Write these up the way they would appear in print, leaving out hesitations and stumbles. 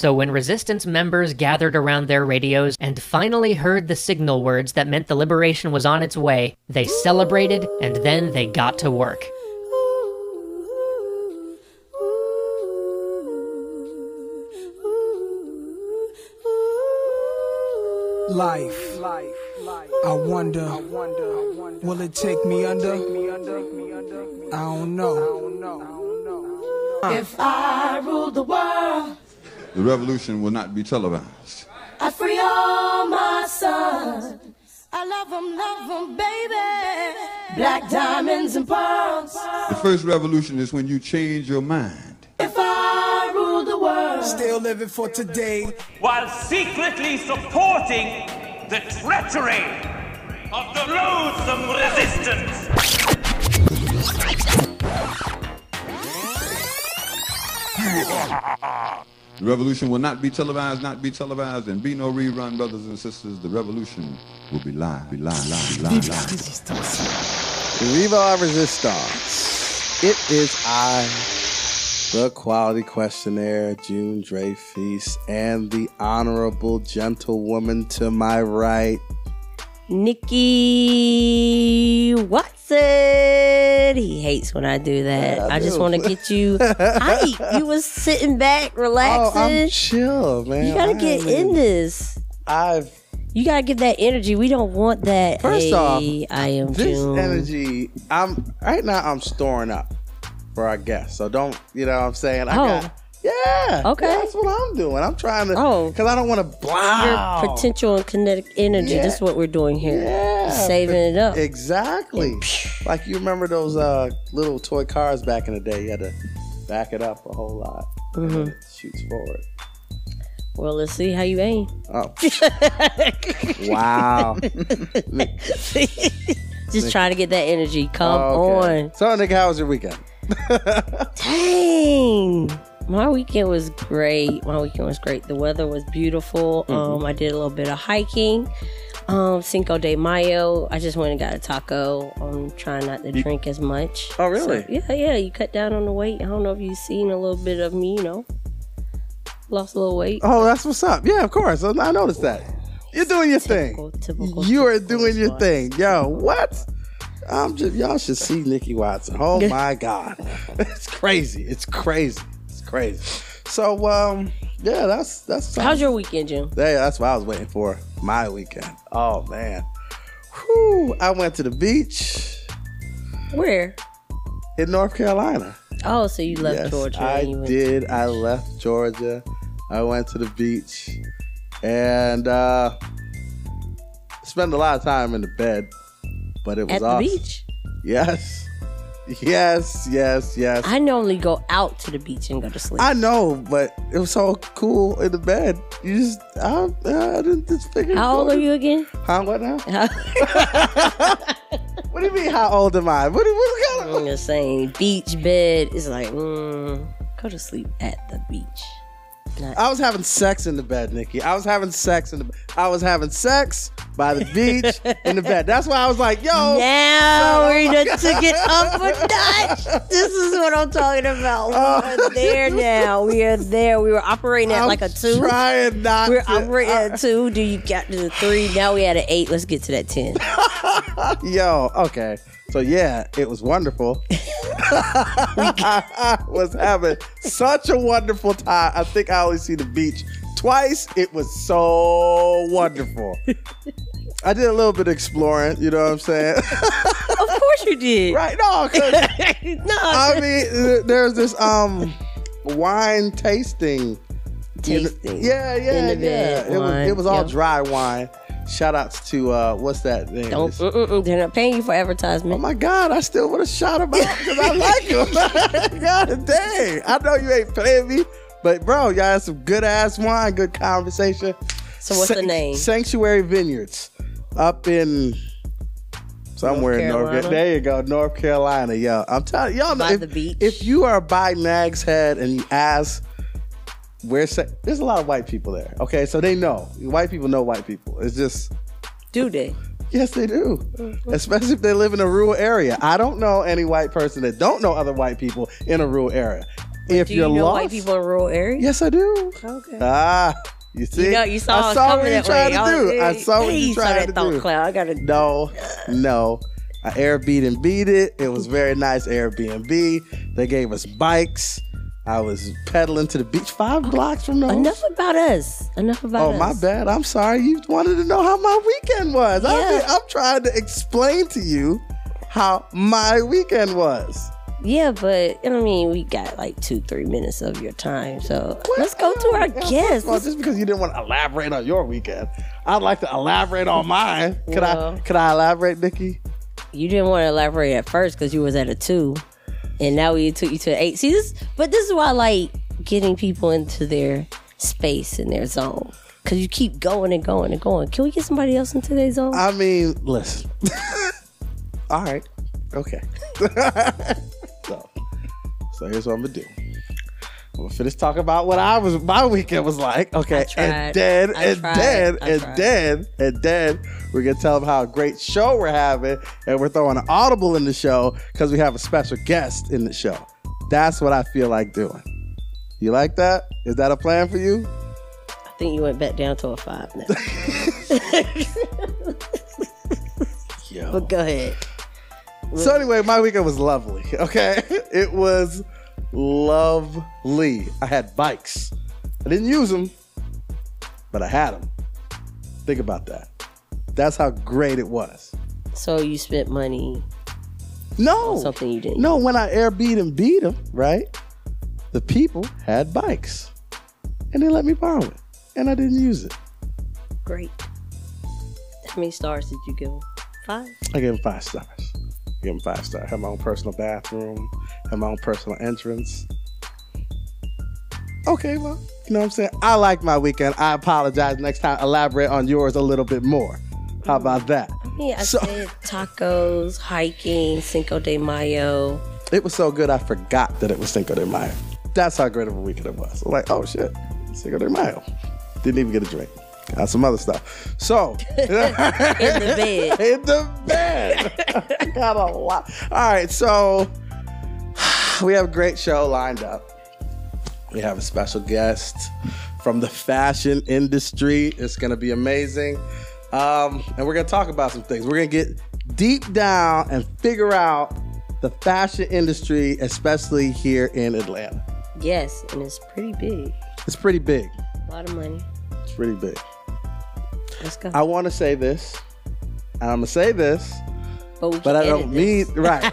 So when resistance members gathered around their radios and finally heard the signal words that meant the liberation was on its way, they celebrated and then they got to work. Life. I wonder, will it take me under? I don't know. If I ruled the world, the revolution will not be televised. I free all my sons. I love them, baby. Black diamonds and pearls. The first revolution is when you change your mind. If I ruled the world, still living for today, while secretly supporting the treachery of the loathsome resistance. The revolution will not be televised, and be no rerun, brothers and sisters. The revolution will be live. Viva la resistance. It is the Quality Questionnaire, June Dre Feast, and the honorable gentlewoman to my right, Nikki Watson. He hates when I do that. Yeah, I just want to get you hype. You was sitting back, relaxing. Oh, I'm chill, man. You gotta get in this. You gotta give that energy. We don't want that. First off, this energy. Right now I'm storing up for our guests. So don't, you know what I'm saying? Yeah. Okay. Yeah, that's what I'm doing. I'm trying to. Oh. Because I don't want to blow your potential and kinetic energy. Yeah. This is what we're doing here. Yeah. Saving it up. Exactly. Like you remember those little toy cars back in the day. You had to back it up a whole lot. Mm-hmm. And it shoots forward. Well, let's see how you aim. Oh. Wow. Just trying to get that energy. Come on. So, nigga, how was your weekend? Dang. My weekend was great. The weather was beautiful. Mm-hmm. I did a little bit of hiking. Cinco de Mayo. I just went and got a taco. I'm trying not to drink as much. Oh, really? So, yeah. You cut down on the weight. I don't know if you've seen a little bit of me, lost a little weight. Oh, that's what's up. Yeah, of course. I noticed that. You're doing your thing. You are doing your thing. Yo, what? Y'all should see Nikki Watson. Oh, my God. It's crazy. So, yeah, that's. How's your weekend, Jim? Yeah, that's what I was waiting for. My weekend. Oh man, whew, I went to the beach. Where? In North Carolina. Oh, so you left Georgia? I did. I left Georgia. I went to the beach and spent a lot of time in the bed, but it was awesome. The beach. Yes. Yes. I normally go out to the beach and go to sleep. I know, but it was so cool in the bed. I didn't just figure. How old are you again? Huh? What now? What do you mean? How old am I? What kind of? I'm just saying, beach bed is like go to sleep at the beach. I was having sex in the bed, Nikki. I was having sex by the beach in the bed. That's why I was like, yo. Now we're going to get up a notch. This is what I'm talking about. We are there now. We are there. We were operating at like a 2. Trying not to. We're operating at a 2. Do you got to the 3? Now we had an 8. Let's get to that 10. Yo, okay. So, yeah, it was wonderful. I was having such a wonderful time. I think I only see the beach twice. It was so wonderful. I did a little bit of exploring, you know what I'm saying? Of course you did. Right? No, because I mean, there's this wine tasting. Yeah. It was all dry wine. Shout outs to what's that name? They're not paying you for advertisement. Oh my God, I still want to shout about it because I like them. God dang. I know you ain't paying me, but bro, y'all had some good ass wine, good conversation. So what's the name? Sanctuary Vineyards up in somewhere in North Carolina. There you go, North Carolina. Yo, I'm telling y'all, by the beach. If you are by Nag's Head and you ask there's a lot of white people there. Okay, so they know. White people know white people. It's just... Do they? Yes, they do. Mm-hmm. Especially if they live in a rural area. I don't know any white person that don't know other white people in a rural area. Do you know white people in rural areas? Yes, I do. Okay. Ah, you see? You know, you saw I saw what you tried to do. I saw what you tried to do. Cloud. I gotta No. I Airbnb'd it. It was very nice Airbnb. They gave us bikes. I was pedaling to the beach 5 blocks from those. Enough about us. Oh, my bad. I'm sorry. You wanted to know how my weekend was. Yeah. I'm trying to explain to you how my weekend was. Yeah, but I mean, we got like 2-3 minutes of your time, so let's go to our guest. Well, just because you didn't want to elaborate on your weekend, I'd like to elaborate on mine. Could I elaborate, Nikki? You didn't want to elaborate at first because you was at a 2, and now we took you to an 8. See this, but this is why I like getting people into their space and their zone, because you keep going and going and going. Can we get somebody else into their zone? I mean, listen. All right, okay. So here's what I'm gonna do. I'm gonna finish talking about what my weekend was like. Okay, and then we're gonna tell them how a great show we're having, and we're throwing an audible in the show because we have a special guest in the show. That's what I feel like doing. You like that? Is that a plan for you? I think you went back down to a 5 now. Yo. But go ahead. So anyway, my weekend was lovely, okay? It was lovely. I had bikes. I didn't use them, but I had them. Think about that. That's how great it was. So you spent money on something you didn't use. When I Airbnb'd them, right, the people had bikes, and they let me borrow it, and I didn't use it. Great. How many stars did you give them? 5? I gave them 5 stars. Give them 5 stars. Have my own personal bathroom. Have my own personal entrance. Okay, well, you know what I'm saying? I like my weekend. I apologize. Next time, elaborate on yours a little bit more. How about that? I mean, I said tacos, hiking, Cinco de Mayo. It was so good, I forgot that it was Cinco de Mayo. That's how great of a weekend it was. I'm like, oh, shit, Cinco de Mayo. Didn't even get a drink. Got some other stuff. So in the bed. In the bed. Got a lot. All right, so we have a great show lined up. We have a special guest from the fashion industry. It's gonna be amazing. And we're gonna talk about some things. We're gonna get deep down and figure out the fashion industry, especially here in Atlanta. Yes, and it's pretty big. It's pretty big. A lot of money. It's pretty big. Let's go. I want to say this. I'm going to say this, but I don't mean right.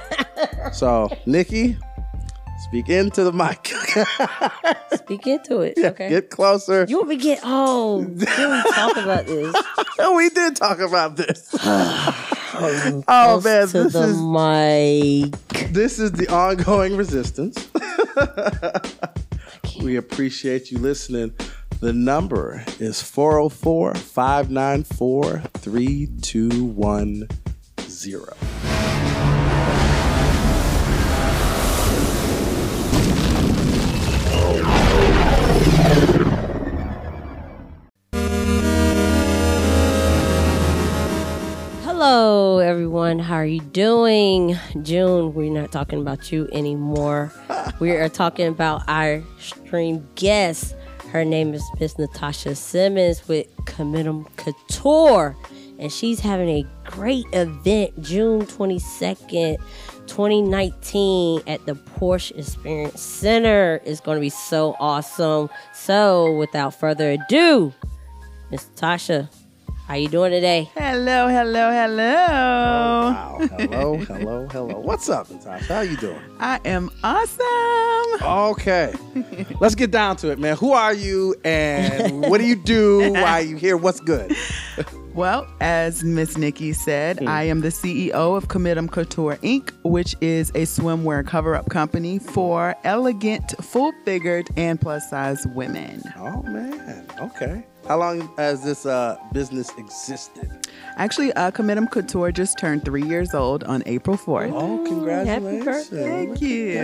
So, Nikki, speak into the mic. Speak into it. Yeah, okay. Get closer. You want me to get? Oh, did we talk about this? We did talk about this. Oh man, this is mic. This is the ongoing resistance. We appreciate you listening. The number is 404-594-3210. Hello, everyone. How are you doing? June, we're not talking about you anymore. We are talking about our stream guest. Her name is Miss Natasha Simmons with Comitem Couture, and she's having a great event June 22nd, 2019 at the Porsche Experience Center. It's going to be so awesome. So without further ado, Miss Natasha, how you doing today? Hello, hello, hello. Oh, wow. Hello, hello, hello. What's up, Natasha? How you doing? I am awesome. Okay. Let's get down to it, man. Who are you and what do? Why are you here? What's good? Well, as Miss Nikki said, I am the CEO of Comitem Couture, Inc., which is a swimwear cover-up company for elegant, full-figured, and plus-size women. Oh, man. Okay. How long has this business existed? Actually, Comitem Couture just turned 3 years old on April 4th. Oh, congratulations. Happy birthday. Thank you.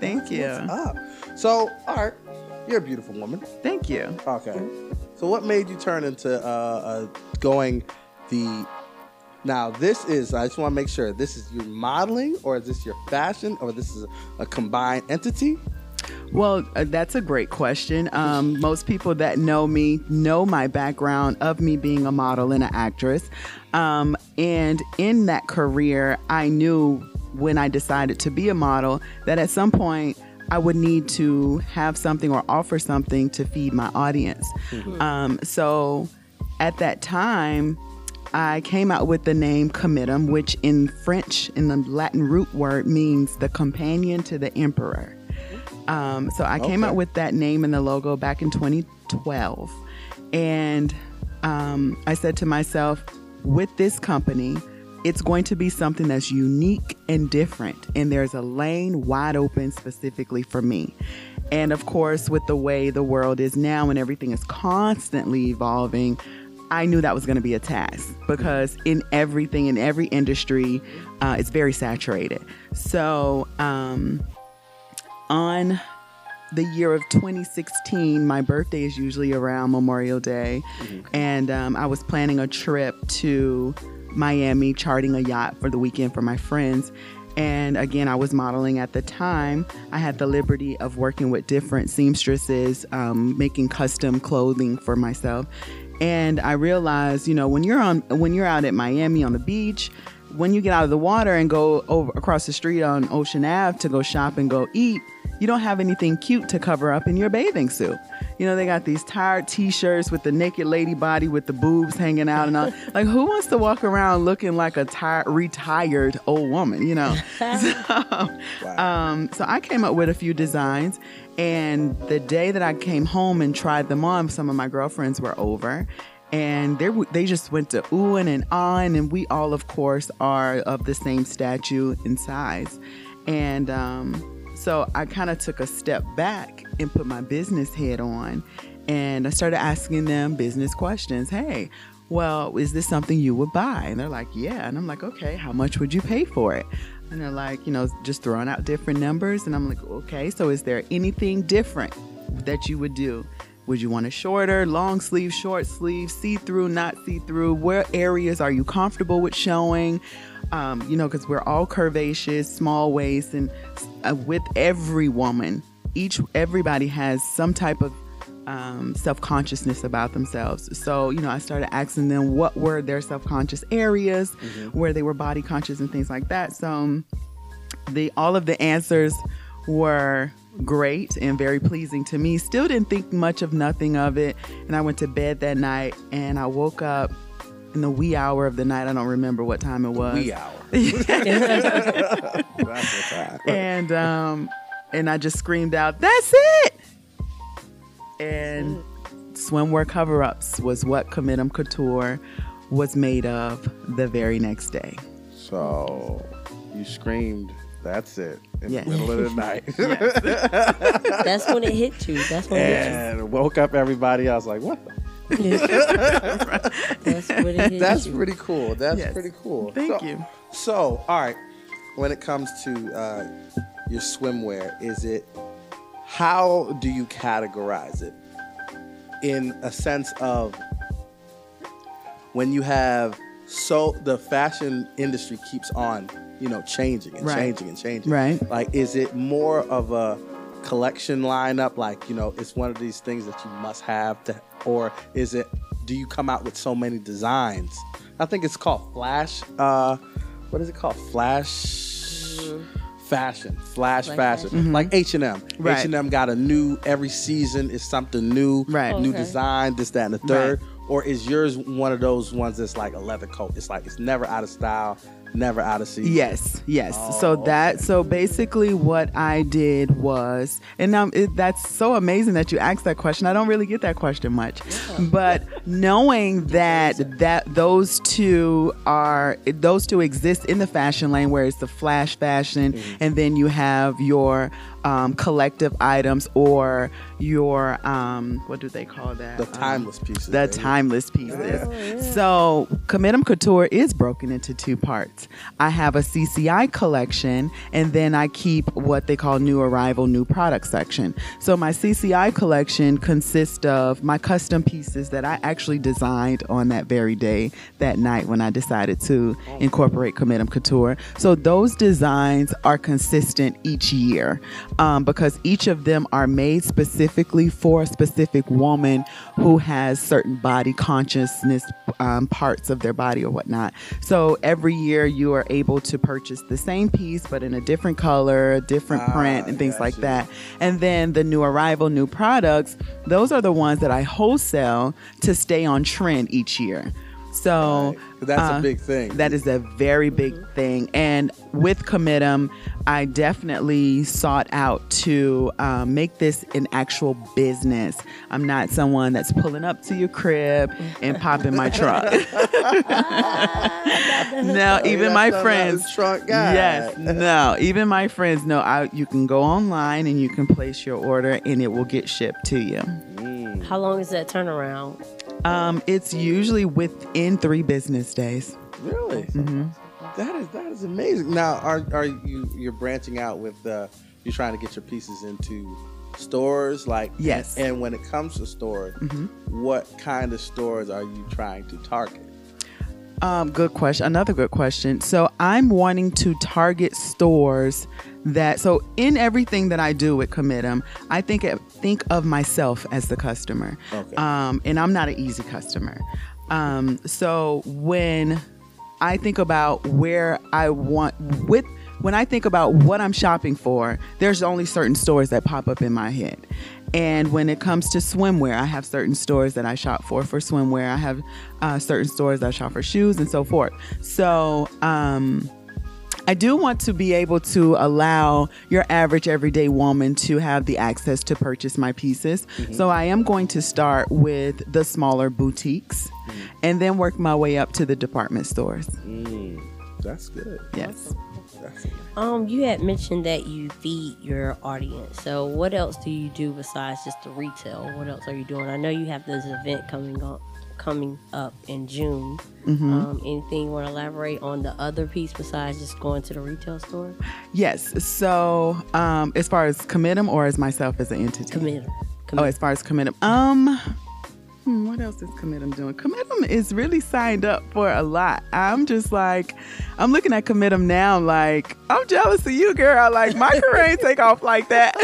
Thank you. What's up? So, all right, you're a beautiful woman. Thank you. Okay. So what made you turn into going the... Now, this is, I just want to make sure, this is your modeling, or is this your fashion, or this is a combined entity? Well, that's a great question. Most people that know me know my background of me being a model and an actress. And in that career, I knew when I decided to be a model that at some point I would need to have something or offer something to feed my audience. Mm-hmm. So at that time, I came out with the name Comitem, which in French, in the Latin root word, means the companion to the emperor. So I came out with that name and the logo back in 2012. And I said to myself, with this company, it's going to be something that's unique and different. And there's a lane wide open specifically for me. And of course, with the way the world is now and everything is constantly evolving, I knew that was going to be a task because in everything, in every industry, it's very saturated. So on the year of 2016, my birthday is usually around Memorial Day. Mm-hmm. And I was planning a trip to Miami, charting a yacht for the weekend for my friends. And again, I was modeling at the time. I had the liberty of working with different seamstresses, making custom clothing for myself. And I realized, you know, when you're out at Miami on the beach, when you get out of the water and go over across the street on Ocean Ave to go shop and go eat, you don't have anything cute to cover up in your bathing suit. You know, they got these tired T-shirts with the naked lady body with the boobs hanging out and all. Like, who wants to walk around looking like a retired old woman, you know? So I came up with a few designs. And the day that I came home and tried them on, some of my girlfriends were over. And they just went to oohing and ahhing. And we all, of course, are of the same stature and size. And so I kind of took a step back and put my business head on. And I started asking them business questions. Hey, well, is this something you would buy? And they're like, yeah. And I'm like, okay, how much would you pay for it? And they're like, you know, just throwing out different numbers. And I'm like, okay, so is there anything different that you would do? Would you want a shorter, long sleeve, short sleeve, see-through, not see-through? Where areas are you comfortable with showing? You know, because we're all curvaceous, small waist, and with every woman, everybody has some type of self-consciousness about themselves. So, you know, I started asking them what were their self-conscious areas, mm-hmm. where they were body conscious and things like that. So all of the answers were great and very pleasing to me. Still didn't think much of nothing of it. And I went to bed that night and I woke up in the wee hour of the night. I don't remember what time it was. Wee hour. That's the time. And I just screamed out, "That's it!" And swimwear cover-ups was what Comitem Couture was made of the very next day. So you screamed, "That's it," in the middle of the night. That's when it hit you. That's when it hit you. And woke up everybody. I was like, what the? That's what it is. That's pretty cool. That's pretty cool. Thank you. So, all right. When it comes to your swimwear, how do you categorize it in a sense of when you have the fashion industry keeps on, you know, changing and changing and changing. Right. Like, is it more of a collection lineup? Like, you know, it's one of these things that you must have to, or is it, do you come out with so many designs? I think it's called Flash. Flash fashion. Mm-hmm. Like H&M. Right. H&M got a new, every season is something new, new design, this, that, and the third. Right. Or is yours one of those ones that's like a leather coat? It's like, it's never out of style, never out of season. Yes. So basically what I did was, and that's so amazing that you asked that question. I don't really get that question much. Yeah. But knowing that those two exist in the fashion lane, where it's the flash fashion, mm-hmm. and then you have your collective items, or your what do they call that? The timeless pieces. The timeless pieces. Oh, yeah. So Comitem Couture is broken into two parts. I have a CCI collection, and then I keep what they call new arrival, new product section. So my CCI collection consists of my custom pieces that I actually designed on that very day, that night when I decided to incorporate Comitem Couture. So those designs are consistent each year because each of them are made specifically for a specific woman who has certain body consciousness parts of their body or whatnot. So every year you are able to purchase the same piece but in a different color, a different print and things like that. And then the new arrival, new products, those are the ones that I wholesale to stay on trend each year. So that's a big thing. That is a very big thing. And with Comitem, I definitely sought out to make this an actual business. I'm not someone that's pulling up to your crib and popping my trunk. No, even my friends. Trunk guy. Yes, no, even my friends know you can go online and you can place your order and it will get shipped to you. How long is that turnaround? It's usually within 3 business days. Really? Mm-hmm. That is amazing. Now, you're branching out with you're trying to get your pieces into stores, like yes. And when it comes to stores, mm-hmm. What kind of stores are you trying to target? Good question. Another good question. So I'm wanting to target stores that. So in everything that I do with Comitem, I think of myself as the customer, okay. And I'm not an easy customer. So when I think about where I want with. When I think about what I'm shopping for, there's only certain stores that pop up in my head. And when it comes to swimwear, I have certain stores that I shop for swimwear. I have certain stores that I shop for shoes and so forth. So I do want to be able to allow your average everyday woman to have the access to purchase my pieces. Mm-hmm. So I am going to start with the smaller boutiques and then work my way up to the department stores. That's good. Yes. You had mentioned that you feed your audience. So what else do you do besides just the retail? What else are you doing? I know you have this event coming up in June. Mm-hmm. Anything you want to elaborate on the other piece besides just going to the retail store? Yes. So as far as Comitem or as myself as an entity? Comitem. Oh, as far as Comitem. What else is Comitem doing? Comitem is really signed up for a lot. I'm just like, I'm looking at Comitem now like, I'm jealous of you, girl. Like, my career ain't take off like that.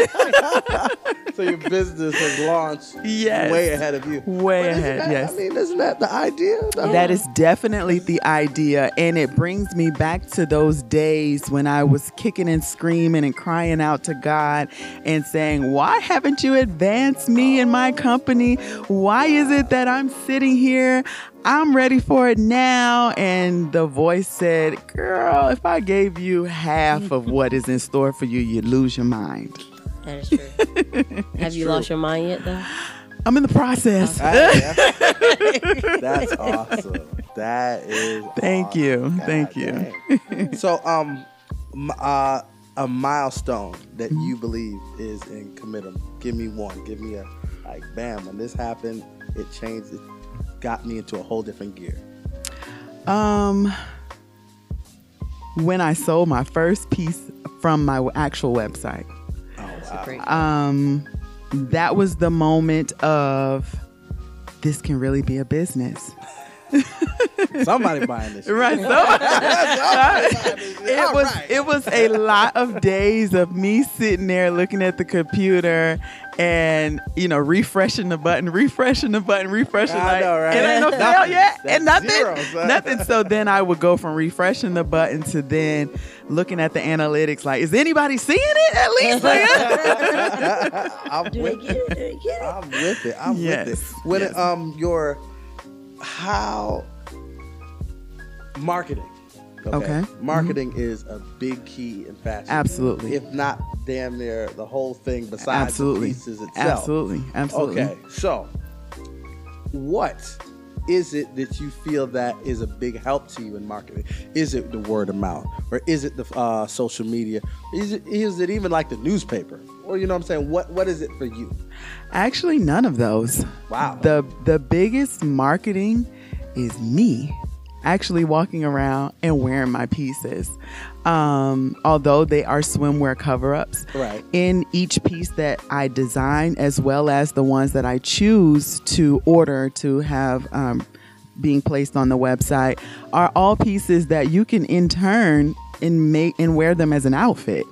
So your business has launched way ahead of you. Way ahead, yes. I mean, isn't that the idea? That is definitely the idea. And it brings me back to those days when I was kicking and screaming and crying out to God and saying, why haven't you advanced me in my company? Why is it that I'm sitting here? I'm ready for it now. And the voice said, girl, if I gave you half of what is in store for you, you'd lose your mind. That is true. Have you lost your mind yet, though? I'm in the process. That's awesome. That is Thank you. So a milestone that you believe is in Comitem. Give me one. Give me a, like, bam, when this happened, it changed. It got me into a whole different gear. When I sold my first piece from my actual website. Oh, wow. That was the moment of, this can really be a business. Somebody buying this shit. Right. It was a lot of days of me sitting there looking at the computer and, you know, refreshing the button. I know, right? It ain't no sale yet. And nothing. So then I would go from refreshing the button to then looking at the analytics like, is anybody seeing it at least? I'm with it. Marketing. Okay. Marketing is a big key in fashion. Absolutely. If not damn near the whole thing besides the pieces itself. Absolutely. Okay. So what is it that you feel that is a big help to you in marketing? Is it the word of mouth? Or is it the social media? Is it even like the newspaper? Or, you know what I'm saying? What is it for you? Actually, none of those. Wow. The biggest marketing is me. actually walking around and wearing my pieces. Although they are swimwear cover-ups. Right. In each piece that I design, as well as the ones that I choose to order to have being placed on the website, are all pieces that you can in turn and make and wear them as an outfit.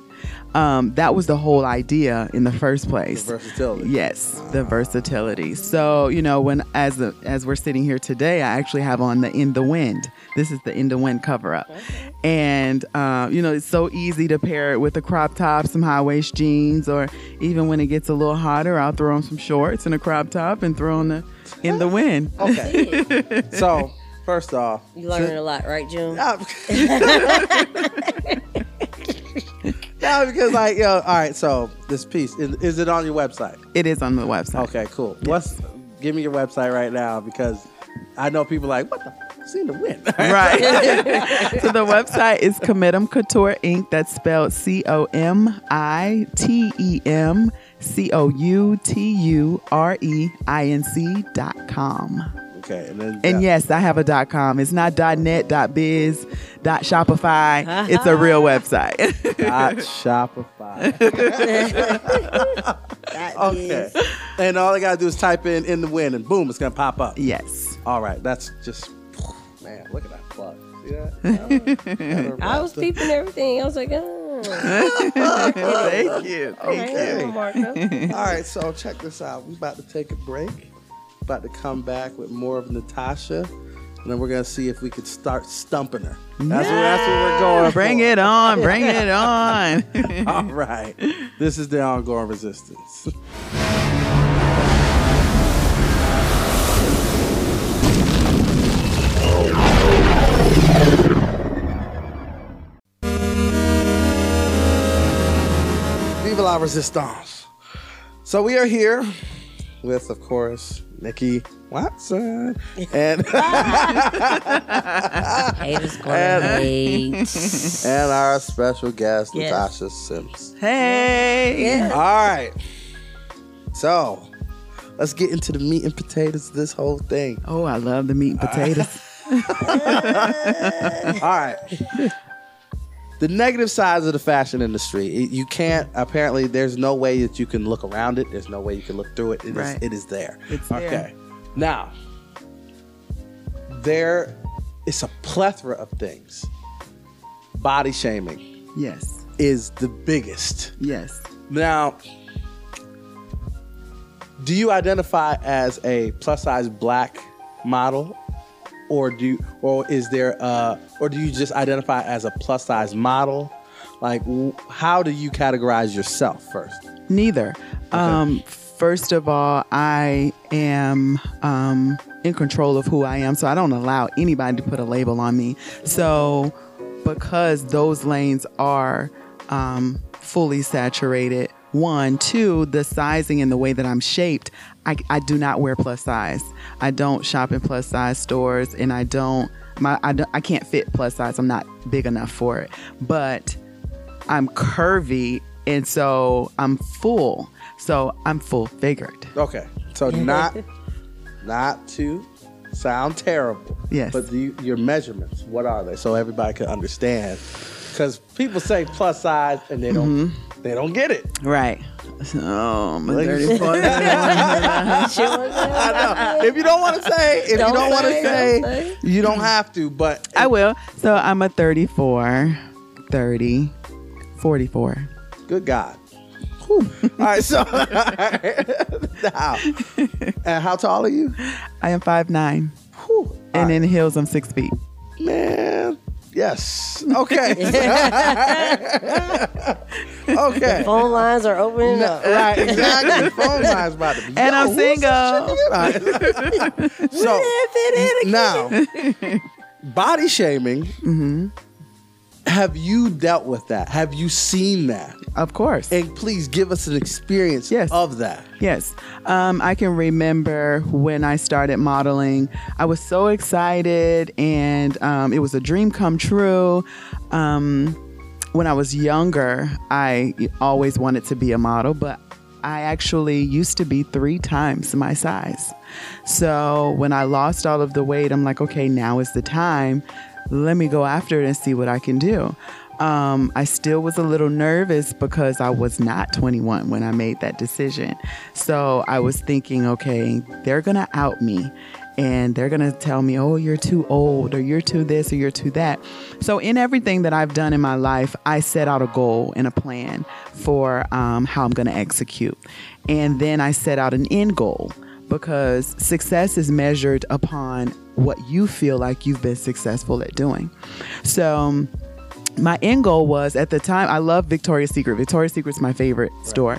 That was the whole idea in the first place. The versatility. Yes, the versatility. So, you know, when as we're sitting here today, I actually have on the In the Wind. This is the In the Wind cover-up. Okay. And, you know, it's so easy to pair it with a crop top, some high-waist jeans, or even when it gets a little hotter, I'll throw on some shorts and a crop top and throw on the In the Wind. Okay. So, first off. You learning a lot, right, June? Yeah, because like, yo, all right. So this piece is it on your website? It is on the website. Okay, cool. Yes. Give me your website right now, because I know people are like, what the fuck is In the Wind? Right. So the website is Comitem Couture Inc. That's spelled COMITEM COUTUREINC.com. Okay, and yes, I have a .com. It's not .net, .biz, .shopify. Uh-huh. It's a real website. .shopify. Okay. And all I got to do is type in the wind, and boom, it's going to pop up. Yes. All right. That's just, man, look at that plug. See that? I was peeping everything. I was like, oh. Thank you. Thank you. All right. So check this out. We're about to take a break. About to come back with more of Natasha, and then we're going to see if we could start stumping her. That's where we're going. Bring it on. Bring it on. All right. This is the Ongoing Resistance. Vive la Resistance. So we are here with, of course, Nikki Watson and and our special guest, yes, Natasha Simmons. Hey! Yeah. All right. So, let's get into the meat and potatoes of this whole thing. Oh, I love the meat and potatoes. All right. The negative sides of the fashion industry. You can't, apparently, there's no way that you can look around it. There's no way you can look through it. It is there. It's okay. There. Now, there is a plethora of things. Body shaming. Yes. Is the biggest. Yes. Now, do you identify as a plus size black model? Or do you just identify as a plus size model? Like, how do you categorize yourself first? Neither. Okay. First of all, I am in control of who I am, so I don't allow anybody to put a label on me. So, because those lanes are fully saturated. One, two, the sizing and the way that I'm shaped, I do not wear plus size. I don't shop in plus size stores, and I can't fit plus size. I'm not big enough for it. But I'm curvy, and so I'm full. So I'm full figured. Okay, so not to sound terrible. Yes. But your measurements, what are they? So everybody can understand, because people say plus size and they don't. Mm-hmm. They don't get it. Right. Oh, my dirty fun. I know. If you don't want to say, you don't have to, but. I will. So I'm a 34, 30, 44. Good God. All right, so. All right. Now, and how tall are you? I am 5'9". And in heels, I'm 6 feet. Man. Yes. Okay. Okay. The phone lines are opening up. Right. Exactly. Phone lines about to be. And I'm single. So now, body shaming. Mm-hmm. Have you dealt with that? Have you seen that? Of course. And please give us an experience of that. Yes. I can remember when I started modeling, I was so excited, and it was a dream come true. When I was younger, I always wanted to be a model, but I actually used to be 3 times my size. So when I lost all of the weight, I'm like, okay, now is the time. Let me go after it and see what I can do. I still was a little nervous because I was not 21 when I made that decision. So I was thinking, okay, they're going to out me and they're going to tell me, oh, you're too old or you're too this or you're too that. So in everything that I've done in my life, I set out a goal and a plan for how I'm going to execute. And then I set out an end goal, because success is measured upon what you feel like you've been successful at doing. So my end goal was, at the time, I love Victoria's Secret. Victoria's Secret's my favorite store.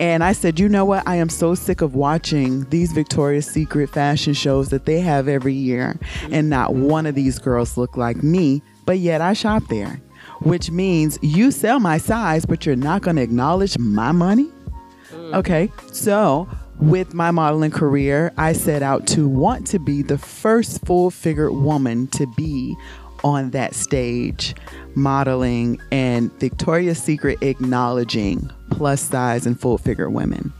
And I said, you know what? I am so sick of watching these Victoria's Secret fashion shows that they have every year. And not one of these girls look like me, but yet I shop there. Which means you sell my size, but you're not going to acknowledge my money? Okay, so with my modeling career, I set out to want to be the first full-figured woman to be on that stage modeling, and Victoria's Secret acknowledging plus size and full figure women.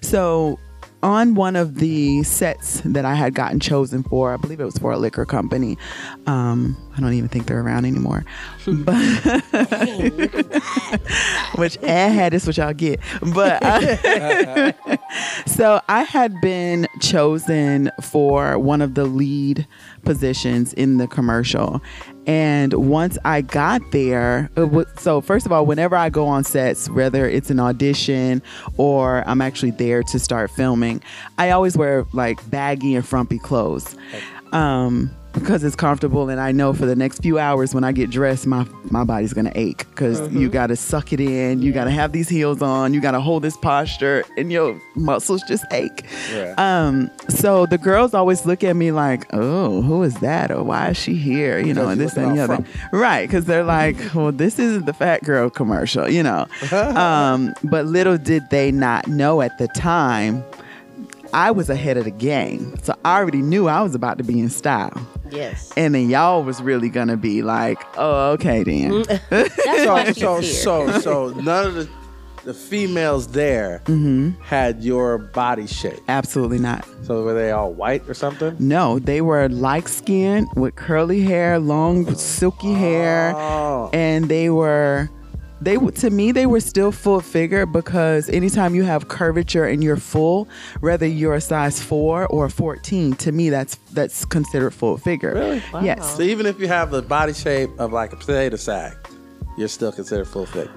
So on one of the sets that I had gotten chosen for, I believe it was for a liquor company. I don't even think they're around anymore. But which ad had is what y'all get. But so I had been chosen for one of the lead positions in the commercial. And once I got there, so first of all, whenever I go on sets, whether it's an audition or I'm actually there to start filming, I always wear like baggy and frumpy clothes because it's comfortable. And I know for the next few hours when I get dressed, my body's going to ache because you got to suck it in. You got to have these heels on. You got to hold this posture and your muscles just ache. Yeah. So the girls always look at me like, oh, who is that? Or why is she here? You know, and this and the other. Right. Because they're like, well, this isn't the fat girl commercial, you know. But little did they not know at the time, I was ahead of the game. So I already knew I was about to be in style. Yes. And then y'all was really going to be like, oh, okay then. So none of the females there had your body shape. Absolutely not. So were they all white or something? No, they were light skinned with curly hair, long silky hair. And to me, they were still full figure, because anytime you have curvature and you're full, whether you're a size 4 or 14, to me, that's considered full figure. Really? Wow. Yes. So even if you have the body shape of like a potato sack, you're still considered full figure.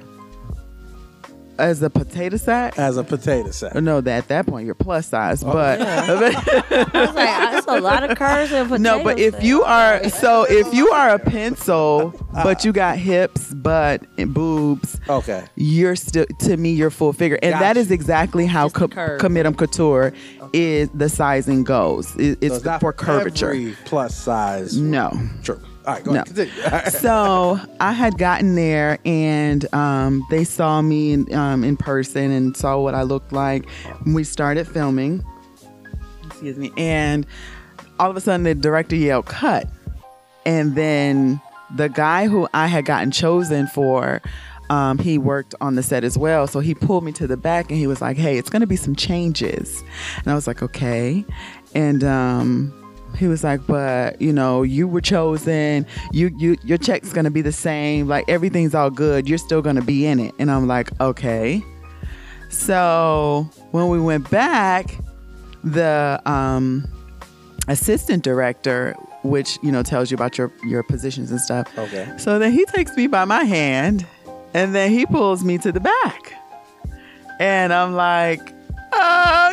As a potato sack? As a potato sack. No, at that point, you're plus size. Oh, but yeah. I was like, that's a lot of curves in potato sack. No, but if you are a pencil, but you got hips, butt, and boobs, okay, you're still, to me, you're full figure. And that is exactly how Comitem Couture is, the sizing goes. It's not for curvature. Every plus size. No. True. All right, go ahead, continue. So I had gotten there, and they saw me in person and saw what I looked like. We started filming. Excuse me. And all of a sudden, the director yelled, "Cut!" And then the guy who I had gotten chosen for, he worked on the set as well. So he pulled me to the back, and he was like, "Hey, it's going to be some changes." And I was like, "Okay." And he was like, but, you know, you were chosen. Your check's going to be the same. Like, everything's all good. You're still going to be in it. And I'm like, okay. So when we went back, the assistant director, which, you know, tells you about your positions and stuff. Okay. So then he takes me by my hand, and then he pulls me to the back. And I'm like,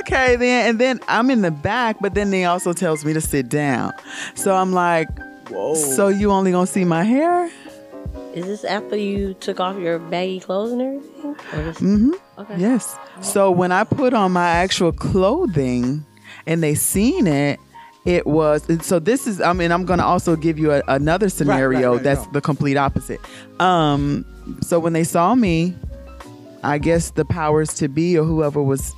okay then. And then I'm in the back, but then they also tells me to sit down. So I'm like, whoa. So you only gonna see my hair? Is this after you took off your baggy clothes and everything? Okay. Yes. So when I put on my actual clothing and they seen it, it was, so this is, I mean, I'm going to also give you another scenario that's the complete opposite. So when they saw me, I guess the powers to be, or whoever was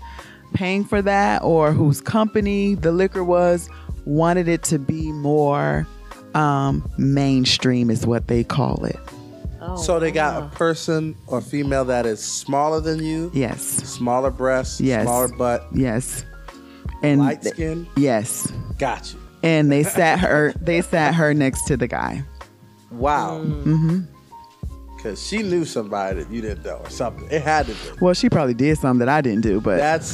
paying for that, or whose company the liquor was, wanted it to be more mainstream, is what they call it. Oh, so they got a person or female that is smaller than you. Yes. Smaller breasts. Yes. Smaller butt. Yes. And light skin. Yes. Got you. And they sat her. They sat her next to the guy. Wow. Mm-hmm. Because she knew somebody that you didn't know or something. It had to be. Well, she probably did something that I didn't do, but that's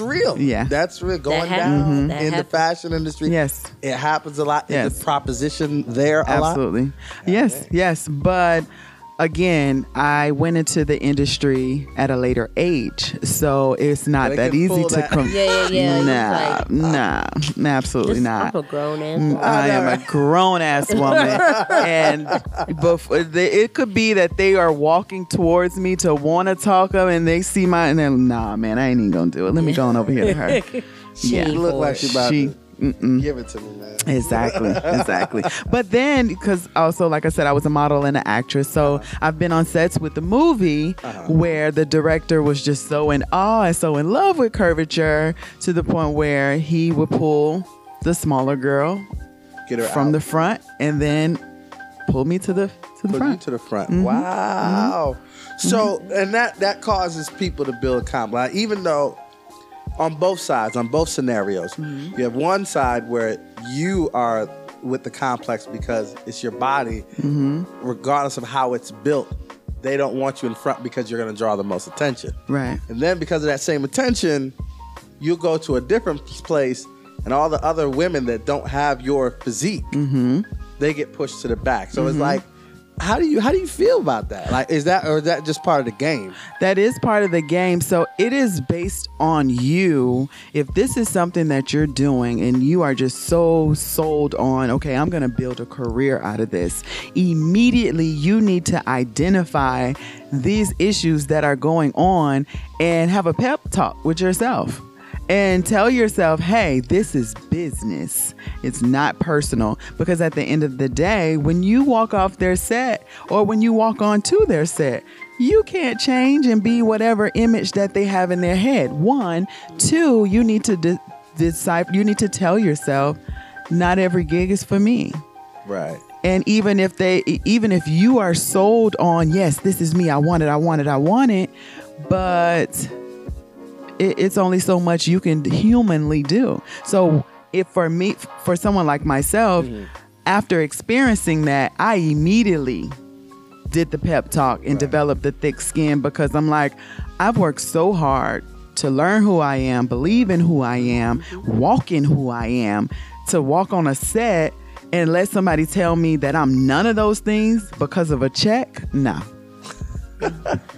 real. Yeah, that's real. Going down in the fashion industry. Yes, it happens a lot. Yes, the proposition there a lot. Absolutely. Yes, yes. But again, I went into the industry at a later age, so it's not that easy to come. Yeah. Nah, absolutely not. I'm a grown ass woman. I am a grown ass woman, and it could be that they are walking towards me to want to talk up, and they see and they're nah, man, I ain't even gonna do it. Let me go on over here to her. She look like she about to. Give it to me, man. Exactly. But then, because also, like I said, I was a model and an actress, so I've been on sets with the movie where the director was just so in awe and so in love with curvature to the point where he would pull the smaller girl from the front and then pull me to the front. Mm-hmm. Wow. Mm-hmm. So, and that causes people to build confidence, even though. On both sides, on both scenarios. Mm-hmm. You have one side where you are with the complex because it's your body. Mm-hmm. Regardless of how it's built, they don't want you in front because you're going to draw the most attention. Right. And then because of that same attention, you'll go to a different place and all the other women that don't have your physique, they get pushed to the back. So it's like, how do you feel about that? Like, is that just part of the game? That is part of the game. So it is based on you. If this is something that you're doing and you are just so sold on, okay, I'm going to build a career out of this, immediately you need to identify these issues that are going on and have a pep talk with yourself. And tell yourself, hey, this is business. It's not personal. Because at the end of the day, when you walk off their set or when you walk onto their set, you can't change and be whatever image that they have in their head. 1, 2, you need to decipher. You need to tell yourself, not every gig is for me. Right. And even if you are sold on, yes, this is me. I want it. But it's only so much you can humanly do. So if for someone like myself, after experiencing that, I immediately did the pep talk and developed the thick skin, because I'm like, I've worked so hard to learn who I am, believe in who I am, walk in who I am, to walk on a set and let somebody tell me that I'm none of those things because of a check. Nah.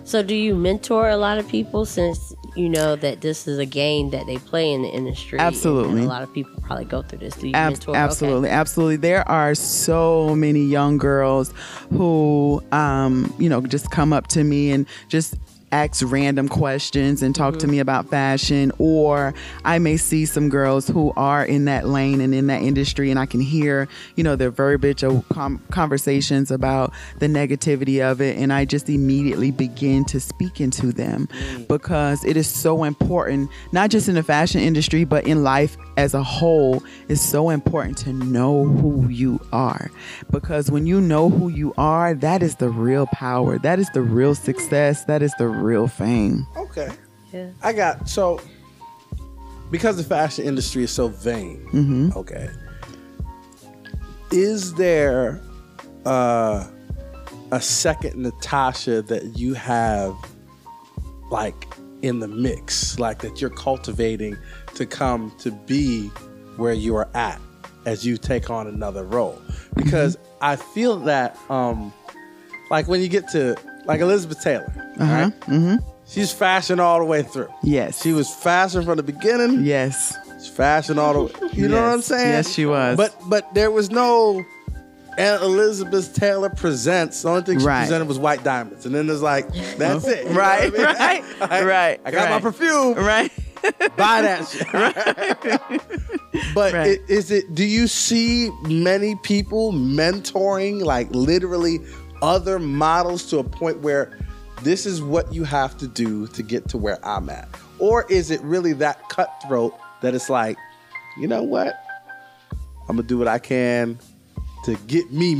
So do you mentor a lot of people, since you know that this is a game that they play in the industry? Absolutely. And a lot of people probably go through this. Do you mentor? Absolutely. Okay. Absolutely. There are so many young girls who, just come up to me and just ask random questions and talk to me about fashion. Or I may see some girls who are in that lane and in that industry, and I can hear, their verbiage or conversations about the negativity of it. And I just immediately begin to speak into them, because it is so important, not just in the fashion industry, but in life as a whole. It's so important to know who you are, because when you know who you are, that is the real power. That is the real success. That is the real fame. Okay. Yeah. Because the fashion industry is so vain. Mm-hmm. Okay. Is there a second Natasha that you have, like, in the mix, like that you're cultivating to come to be where you are at as you take on another role? Because I feel that, like when you get to, like, Elizabeth Taylor, right? Mm-hmm. She's fashion all the way through. Yes. She was fashion from the beginning. Yes. She's fashion all the way. You know what I'm saying? Yes, she was. But there was no Elizabeth Taylor presents. The only thing she presented was white diamonds. And then there's like, that's it. Right. You know what I mean? Right. I got my perfume. Right. Buy that shit. Right. But do you see many people mentoring, like, literally other models to a point where this is what you have to do to get to where I'm at? Or is it really that cutthroat that it's like, you know what? I'm going to do what I can to get me.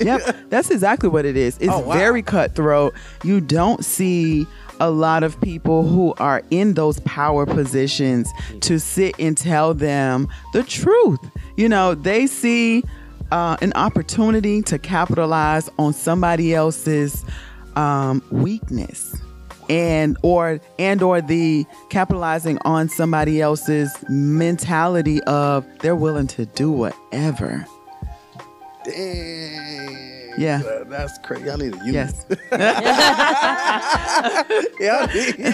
Yep, that's exactly what it is. It's very cutthroat. You don't see a lot of people who are in those power positions to sit and tell them the truth. You know, they see an opportunity to capitalize on somebody else's weakness and or the capitalizing on somebody else's mentality of they're willing to do whatever. Dang. Yeah. That's crazy. I need a unit. Yes.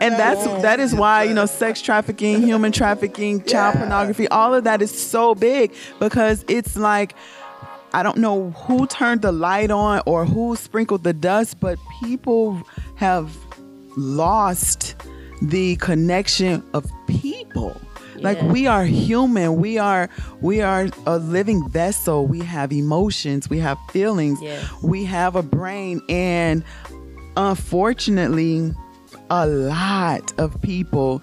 And that is why, you know, sex trafficking, human trafficking, child pornography, all of that is so big, because it's like, I don't know who turned the light on or who sprinkled the dust, but people have lost the connection of people. Like, we are human. We are a living vessel. We have emotions. We have feelings. Yes. We have a brain. And unfortunately, a lot of people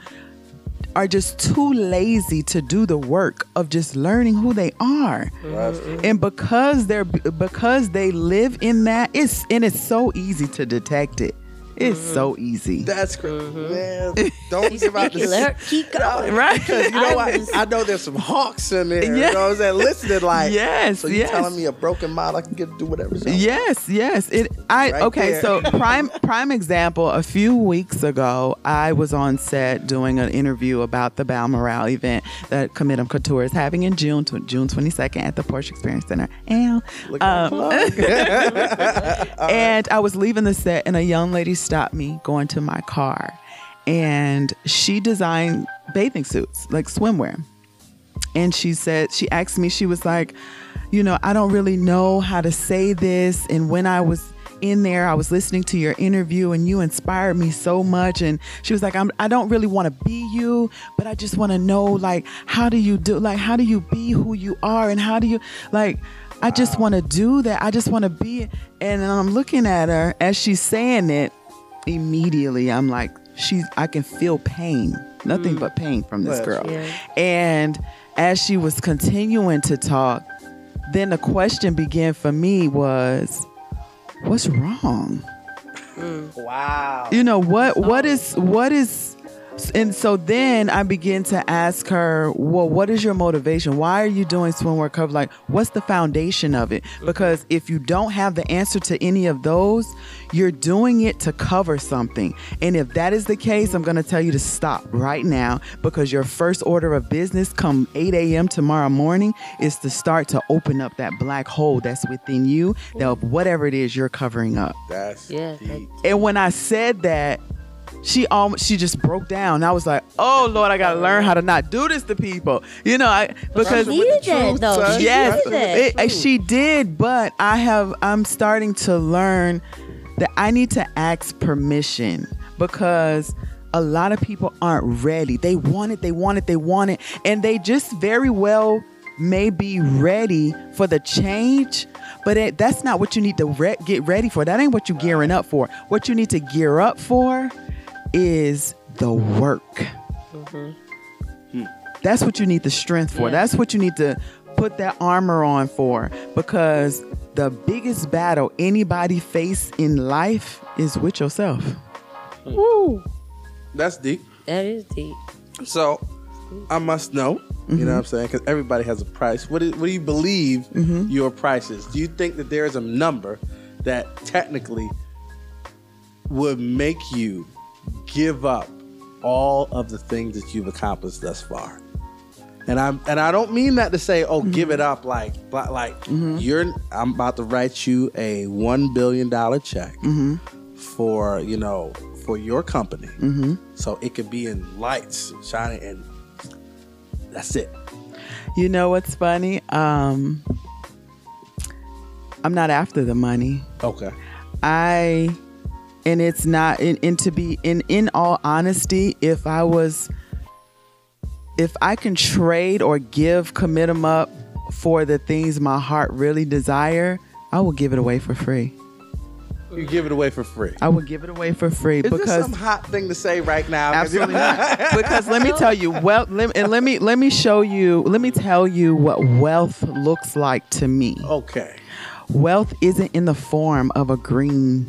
are just too lazy to do the work of just learning who they are. Mm-hmm. And because they live in that, it's so easy to detect it. It's so easy. That's crazy. Mm-hmm. Man, don't give out the keep going. Right? Because you know what? I know there's some hawks in there. Yeah. You know what I'm saying? Listening, like, yes, so you're telling me a broken model, I can get to do whatever. Yes. So prime example, a few weeks ago, I was on set doing an interview about the Balmoral event that Comitem Couture is having in June, June 22nd at the Porsche Experience Center. And I was leaving the set, and a young lady stopped me going to my car, and she designed bathing suits, like swimwear, and she asked me, you know, I don't really know how to say this, and when I was in there I was listening to your interview and you inspired me so much, and she was like, I don't really want to be you, but I just want to know, like, how do you be who you are, and how do you, like, I just want to do that. I just want to be. And I'm looking at her as she's saying it. Immediately, I'm like, I can feel pain. Nothing but pain from this girl. Yeah. And as she was continuing to talk, then the question began for me was, what's wrong? Wow. You know, what is. And so then I begin to ask her, well, what is your motivation? Why are you doing swimwear cover? Like, what's the foundation of it? Because if you don't have the answer to any of those, you're doing it to cover something. And if that is the case, I'm going to tell you to stop right now, because your first order of business come 8 a.m. tomorrow morning is to start to open up that black hole that's within you, that whatever it is you're covering up. And when I said that, she just broke down. I was like, oh Lord, I gotta learn how to not do this to people, you know. Because she did that, though. Yes, she did. But I'm starting to learn that I need to ask permission, because a lot of people aren't ready. They want it, and they just very well may be ready for the change. But that's not what you need to get ready for. That ain't what you're gearing up for. What you need to gear up for is the work. Mm-hmm. That's what you need the strength for. That's what you need to put that armor on for, because the biggest battle anybody face in life is with yourself. Woo. That's deep. That is deep. So I must know, you know what I'm saying, because everybody has a price. What do you believe your price is? Do you think that there is a number that technically would make you give up all of the things that you've accomplished thus far? And I don't mean that to say, give it up, like I'm about to write you a $1 billion check for, you know, for your company. So it could be in lights, shining, and that's it. You know what's funny? I'm not after the money. Okay. And it's not, and to be, in all honesty, if I can trade or give Comitem up for the things my heart really desire, I will give it away for free. You give it away for free. I would give it away for free. Is because this some hot thing to say right now? Absolutely not. Because let me tell you, wealth, and let me show you. Let me tell you what wealth looks like to me. Okay. Wealth isn't in the form of a green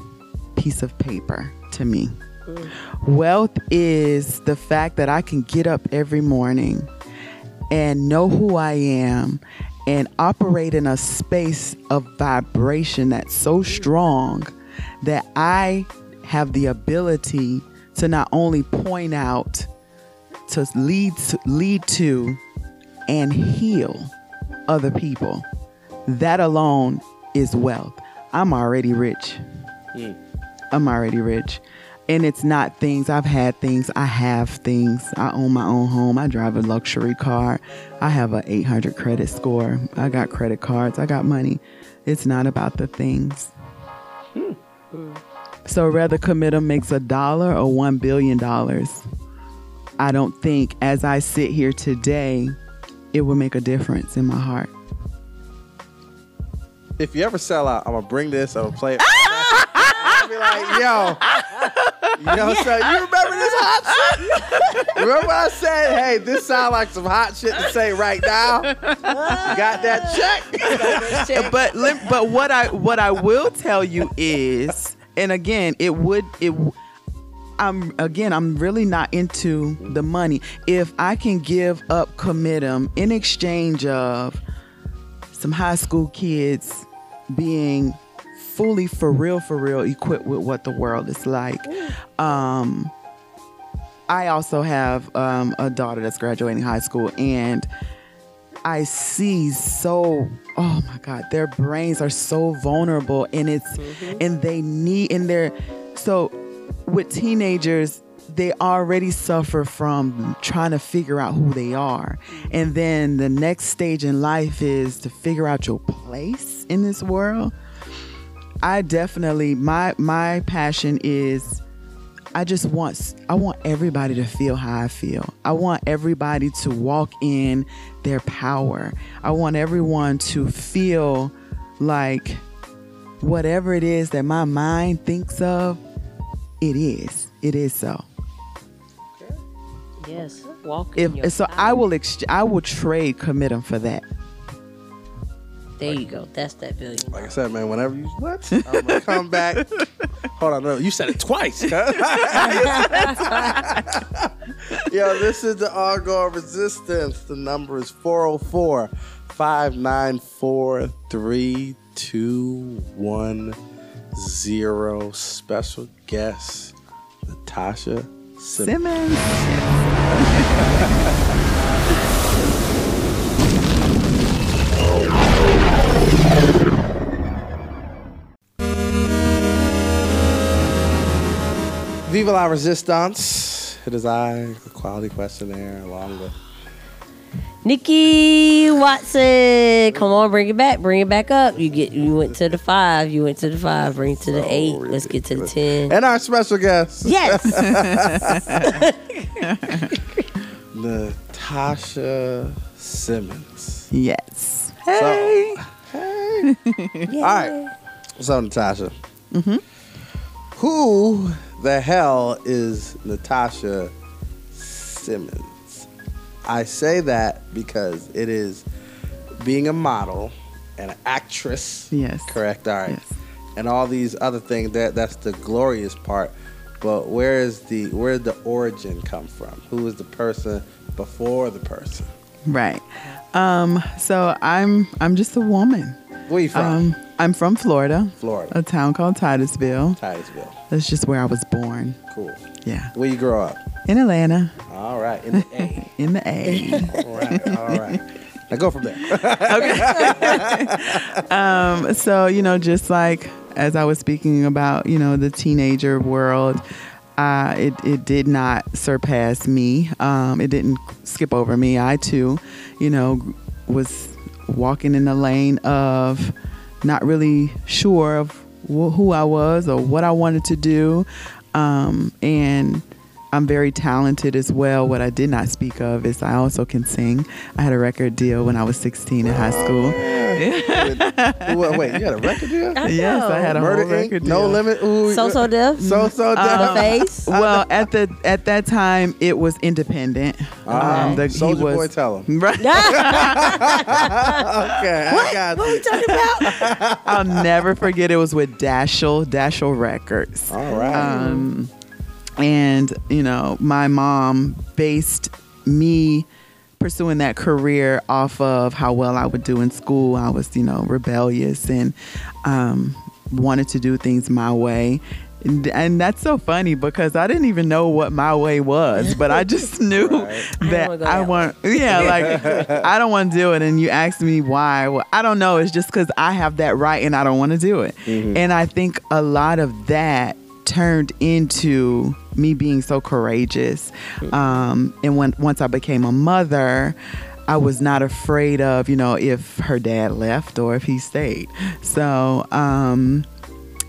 piece of paper to me. Good. Wealth is the fact that I can get up every morning and know who I am and operate in a space of vibration that's so strong that I have the ability to not only point out, to lead to and heal other people. That alone is wealth. I'm already rich. Mm. I'm already rich. And it's not things. I've had things. I have things. I own my own home. I drive a luxury car. I have an 800 credit score. I got credit cards. I got money. It's not about the things. Mm. Mm. So whether Comitem makes $1 or $1 billion, I don't think as I sit here today, it will make a difference in my heart. If you ever sell out, I'm going to bring this. I'm going to play it. I'll be like, yo, so you remember this hot shit? Remember I said, hey, this sounds like some hot shit to say right now. Got that check. But what I will tell you is, and again, I'm really not into the money. If I can give up Comitem in exchange of some high school kids being fully for real equipped with what the world is like. I also have a daughter that's graduating high school, and I see oh my God, their brains are so vulnerable, and so with teenagers, they already suffer from trying to figure out who they are. And then the next stage in life is to figure out your place in this world. I definitely, my passion is, I want everybody to feel how I feel. I want everybody to walk in their power. I want everyone to feel like whatever it is that my mind thinks of, it is. It is so. Yes, I will trade Comitem for that. There you go. That's that billion. Like I said, man, whenever you what, I'm gonna come back. Hold on, no, you said it twice. Yo, this is the Ongoing Resistance. The number is 404-594-3210. Special guest Natasha Simmons. Viva la Resistance. It is I, the Quality Questionnaire, along with Nikki Watson. Come on, bring it back up. You went to the 5, bring it to the 8. Let's get to the 10. And our special guest. Yes. Natasha Simmons. Yes. Hey. Hey. Yeah. All right. So, Natasha. Mm-hmm. Who the hell is Natasha Simmons? I say that because it is being a model and an actress. Yes. Correct? All right. Yes. And all these other things, that's the glorious part. But where did the origin come from? Who is the person before the person? Right. So I'm just a woman. Where you from? I'm from Florida. Florida. A town called Titusville. That's just where I was born. Cool. Yeah. Where you grow up? In Atlanta. All right. In the A. In the A. All right. Now go from there. Okay. So, just like as I was speaking about, the teenager world, it did not surpass me. It didn't skip over me. I, too, was walking in the lane of not really sure of who I was or what I wanted to do. And I'm very talented as well. What I did not speak of is I also can sing. I had a record deal when I was 16 in high school. Yeah. Wait, you got a record deal? Yes, I had a whole record deal. No Limit. Ooh, so Def. So Def. Face. Well, at that time, it was independent. Soldier Boy, tell him. Right. Okay, I got you. What are we talking about? I'll never forget. It was with Dashiell Records. All right. And you know, my mom based me pursuing that career off of how well I would do in school. I was, you know, rebellious and wanted to do things my way. And that's so funny because I didn't even know what my way was, but I just knew that I want, like I don't want to do it. And you asked me why. Well, I don't know. It's just because I have that right and I don't want to do it. Mm-hmm. And I think a lot of that turned into me being so courageous. And once I became a mother, I was not afraid of, you know, if her dad left or if he stayed. So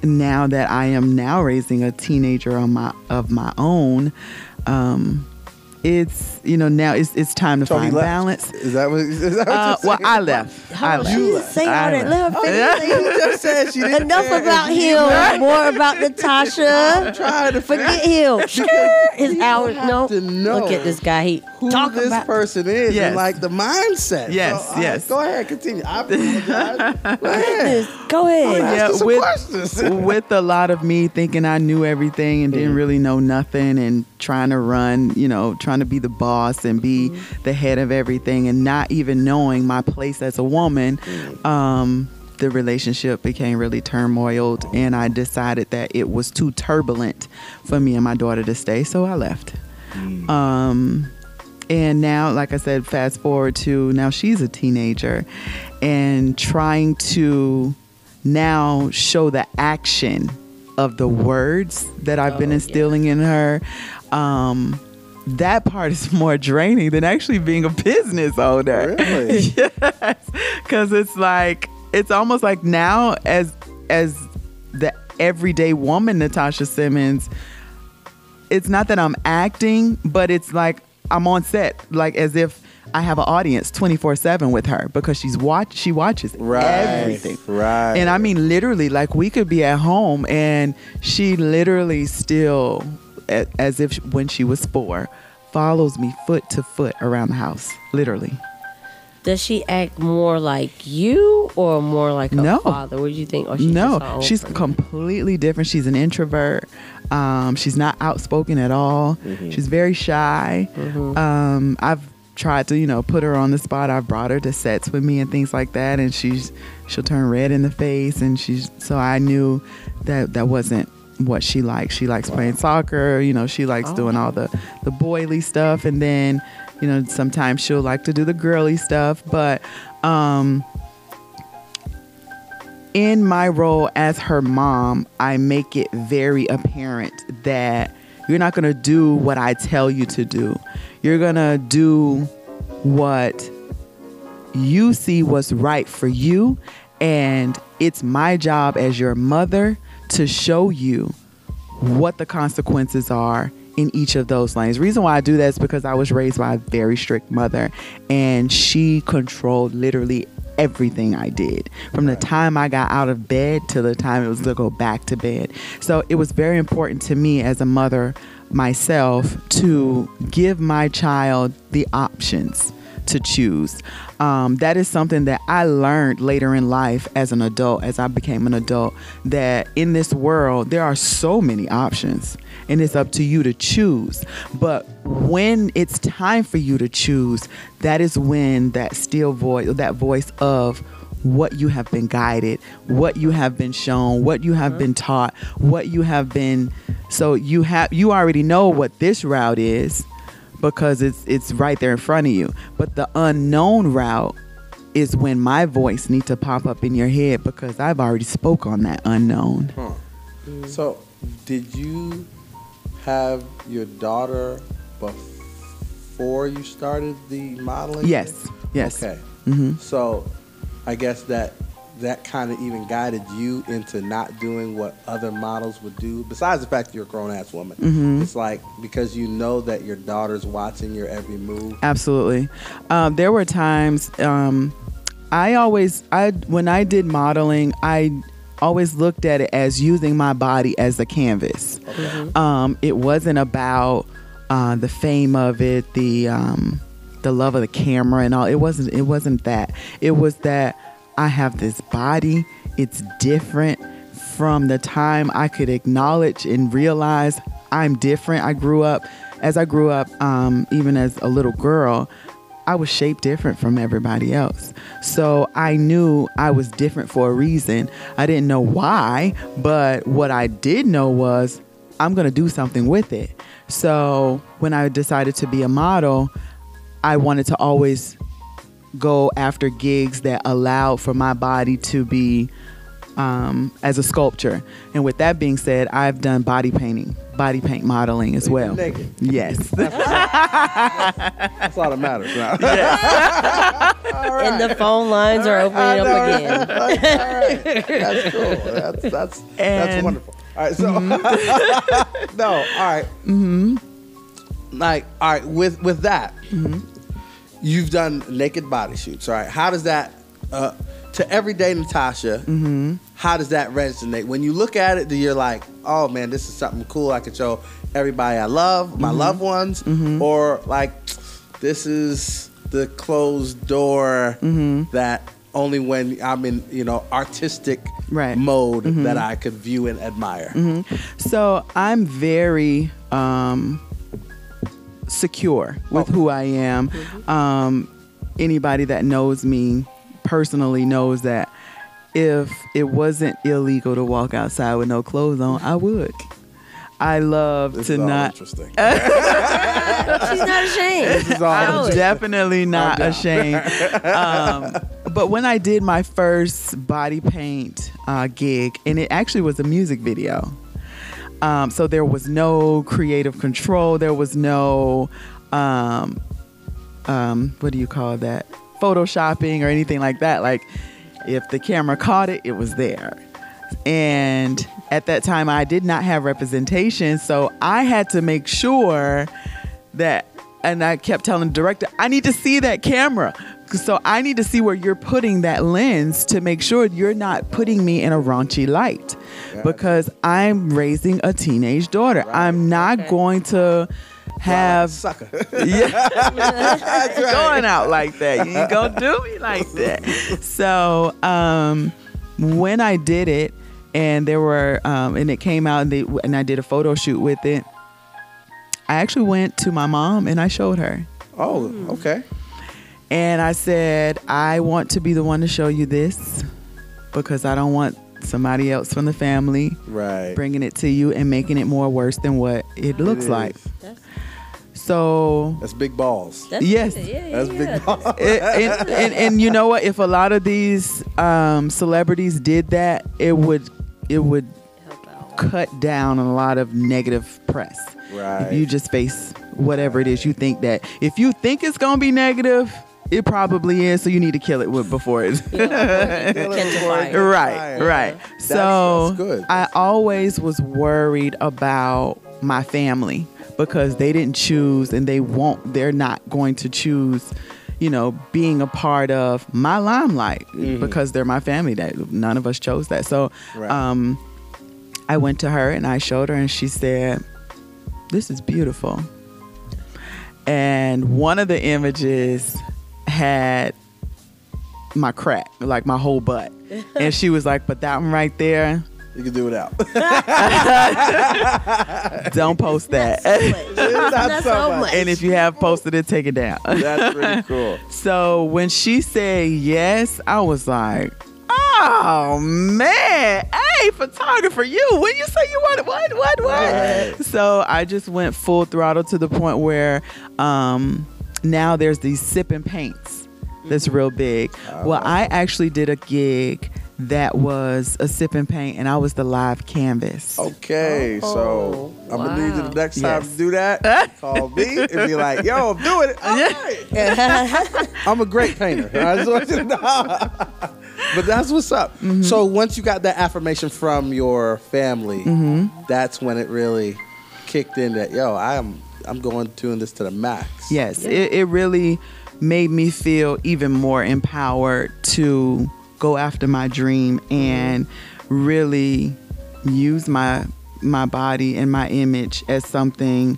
now that I am now raising a teenager on my own, it's, you know, now it's time to find balance. Is that what you're saying? Well, I left. Let her finish. You just said she didn't enough care. About him. More about Natasha. Trying to forget him. His hours. No. Look at this guy. He talk who this about person is yes. and like the mindset. Yes. So, yes. Go ahead. Continue. I apologize. Go ahead. With a lot of me thinking I knew everything and didn't really know nothing and trying to run, you know, to be the boss and be the head of everything and not even knowing my place as a woman, the relationship became really turmoiled and I decided that it was too turbulent for me and my daughter to stay, so I left. And now, like I said, fast forward to now she's a teenager and trying to now show the action of the words that I've been instilling in her. That part is more draining than actually being a business owner. Really? Yes. Because it's like, it's almost like now as the everyday woman, Natasha Simmons, it's not that I'm acting, but it's like I'm on set, like as if I have an audience 24/7 with her because she watches everything. Right. And I mean, literally, like we could be at home and she literally still, as if when she was 4, follows me foot to foot around the house, literally. Does she act more like you or more like a father? What do you think? Or she's completely different. She's an introvert. She's not outspoken at all. Mm-hmm. She's very shy. Mm-hmm. I've tried to, you know, put her on the spot. I've brought her to sets with me and things like that, and she'll turn red in the face. And so I knew that wasn't what she likes. She likes playing soccer, you know, she likes doing all the boily stuff, and then, you know, sometimes she'll like to do the girly stuff, but in my role as her mom, I make it very apparent that you're not going to do what I tell you to do. You're going to do what you see what's right for you, and it's my job as your mother to show you what the consequences are in each of those lanes. The reason why I do that is because I was raised by a very strict mother, and she controlled literally everything I did from the time I got out of bed to the time it was to go back to bed. So it was very important to me as a mother myself to give my child the options to choose. That is something that I learned later in life as an adult, as I became an adult, that in this world, there are so many options and it's up to you to choose. But when it's time for you to choose, that is when that still voice, that voice of what you have been guided, what you have been shown, what you have been taught, what you have been, so you already know what this route is, because it's right there in front of you. But the unknown route is when my voice needs to pop up in your head because I've already spoke on that unknown. So did you have your daughter before you started the modeling? Yes. Okay. Mm-hmm. So I guess that kind of even guided you into not doing what other models would do, besides the fact that you're a grown-ass woman. Mm-hmm. It's like, because you know that your daughter's watching your every move. Absolutely. There were times When I did modeling, I always looked at it as using my body as a canvas. Mm-hmm. It wasn't about the fame of it, the love of the camera and all. It wasn't that. It was that I have this body. It's different from the time I could acknowledge and realize I'm different. I grew up, even as a little girl, I was shaped different from everybody else. So I knew I was different for a reason. I didn't know why, but what I did know was I'm going to do something with it. So when I decided to be a model, I wanted to always go after gigs that allowed for my body to be as a sculpture. And with that being said, I've done body paint modeling as well. Naked. Yes. That's all that matters now. Yes. Right. And the phone lines are opening up again. All right. That's cool. That's wonderful. All right, so mm-hmm. No, all right. Mm-hmm. Like, all right, with that, mm-hmm. You've done naked body shoots, all right? How does that to everyday Natasha, mm-hmm. How does that resonate? When you look at it, you're like, oh man, this is something cool I could show everybody I love, my mm-hmm. loved ones, mm-hmm. or like, this is the closed door mm-hmm. that only when I'm in, artistic right. mode mm-hmm. that I could view and admire. Mm-hmm. So I'm very secure with who I am. Mm-hmm. Anybody that knows me personally knows that if it wasn't illegal to walk outside with no clothes on, I would. I love this to is all not. Interesting. She's not ashamed. This is all I'm definitely not ashamed. But when I did my first body paint gig, and it actually was a music video, so there was no creative control. There was no, what do you call that? Photoshopping or anything like that. Like, if the camera caught it, it was there. And at that time, I did not have representation, so I had to make sure that, and I kept telling the director, I need to see that camera. So I need to see where you're putting that lens to make sure you're not putting me in a raunchy light, because I'm raising a teenage daughter. Right. I'm not going to have sucker. Yeah. That's right. Going out like that. You ain't gonna do me like that. So when I did it, and there were and it came out, and I did a photo shoot with it, I actually went to my mom and I showed her. Oh, okay. And I said, I want to be the one to show you this, because I don't want somebody else from the family bringing it to you and making it more worse than what it looks like. So that's big balls. That's yes. That's big balls. And you know what? If a lot of these celebrities did that, it would cut down on a lot of negative press. Right. If you just face whatever it is you think that. If you think it's going to be negative, it probably is, so you need to kill it before it. Right. So that's good. I always was worried about my family, because they didn't choose, and they're not going to choose, being a part of my limelight, mm-hmm. because they're my family. That none of us chose that. So I went to her and I showed her, and she said, this is beautiful. And one of the images had my crack, like my whole butt. And she was like, but that one right there, you can do it out. Don't post that. Not so much. And if you have posted it, take it down. That's pretty cool. So when she said yes, I was like, oh man, hey photographer, when you say you want it, what? Right. So I just went full throttle to the point where now there's these sip and paints that's real big. Well, I actually did a gig that was a sip and paint, and I was the live canvas. Okay, so I'm gonna need you the next time to do that. Call me and be like, yo, I'm doing it. All right. I'm a great painter. I just want you to know. But that's what's up. Mm-hmm. So once you got that affirmation from your family, mm-hmm. that's when it really kicked in that, I'm doing this to the max. Yes, it really made me feel even more empowered to go after my dream and really use my body and my image as something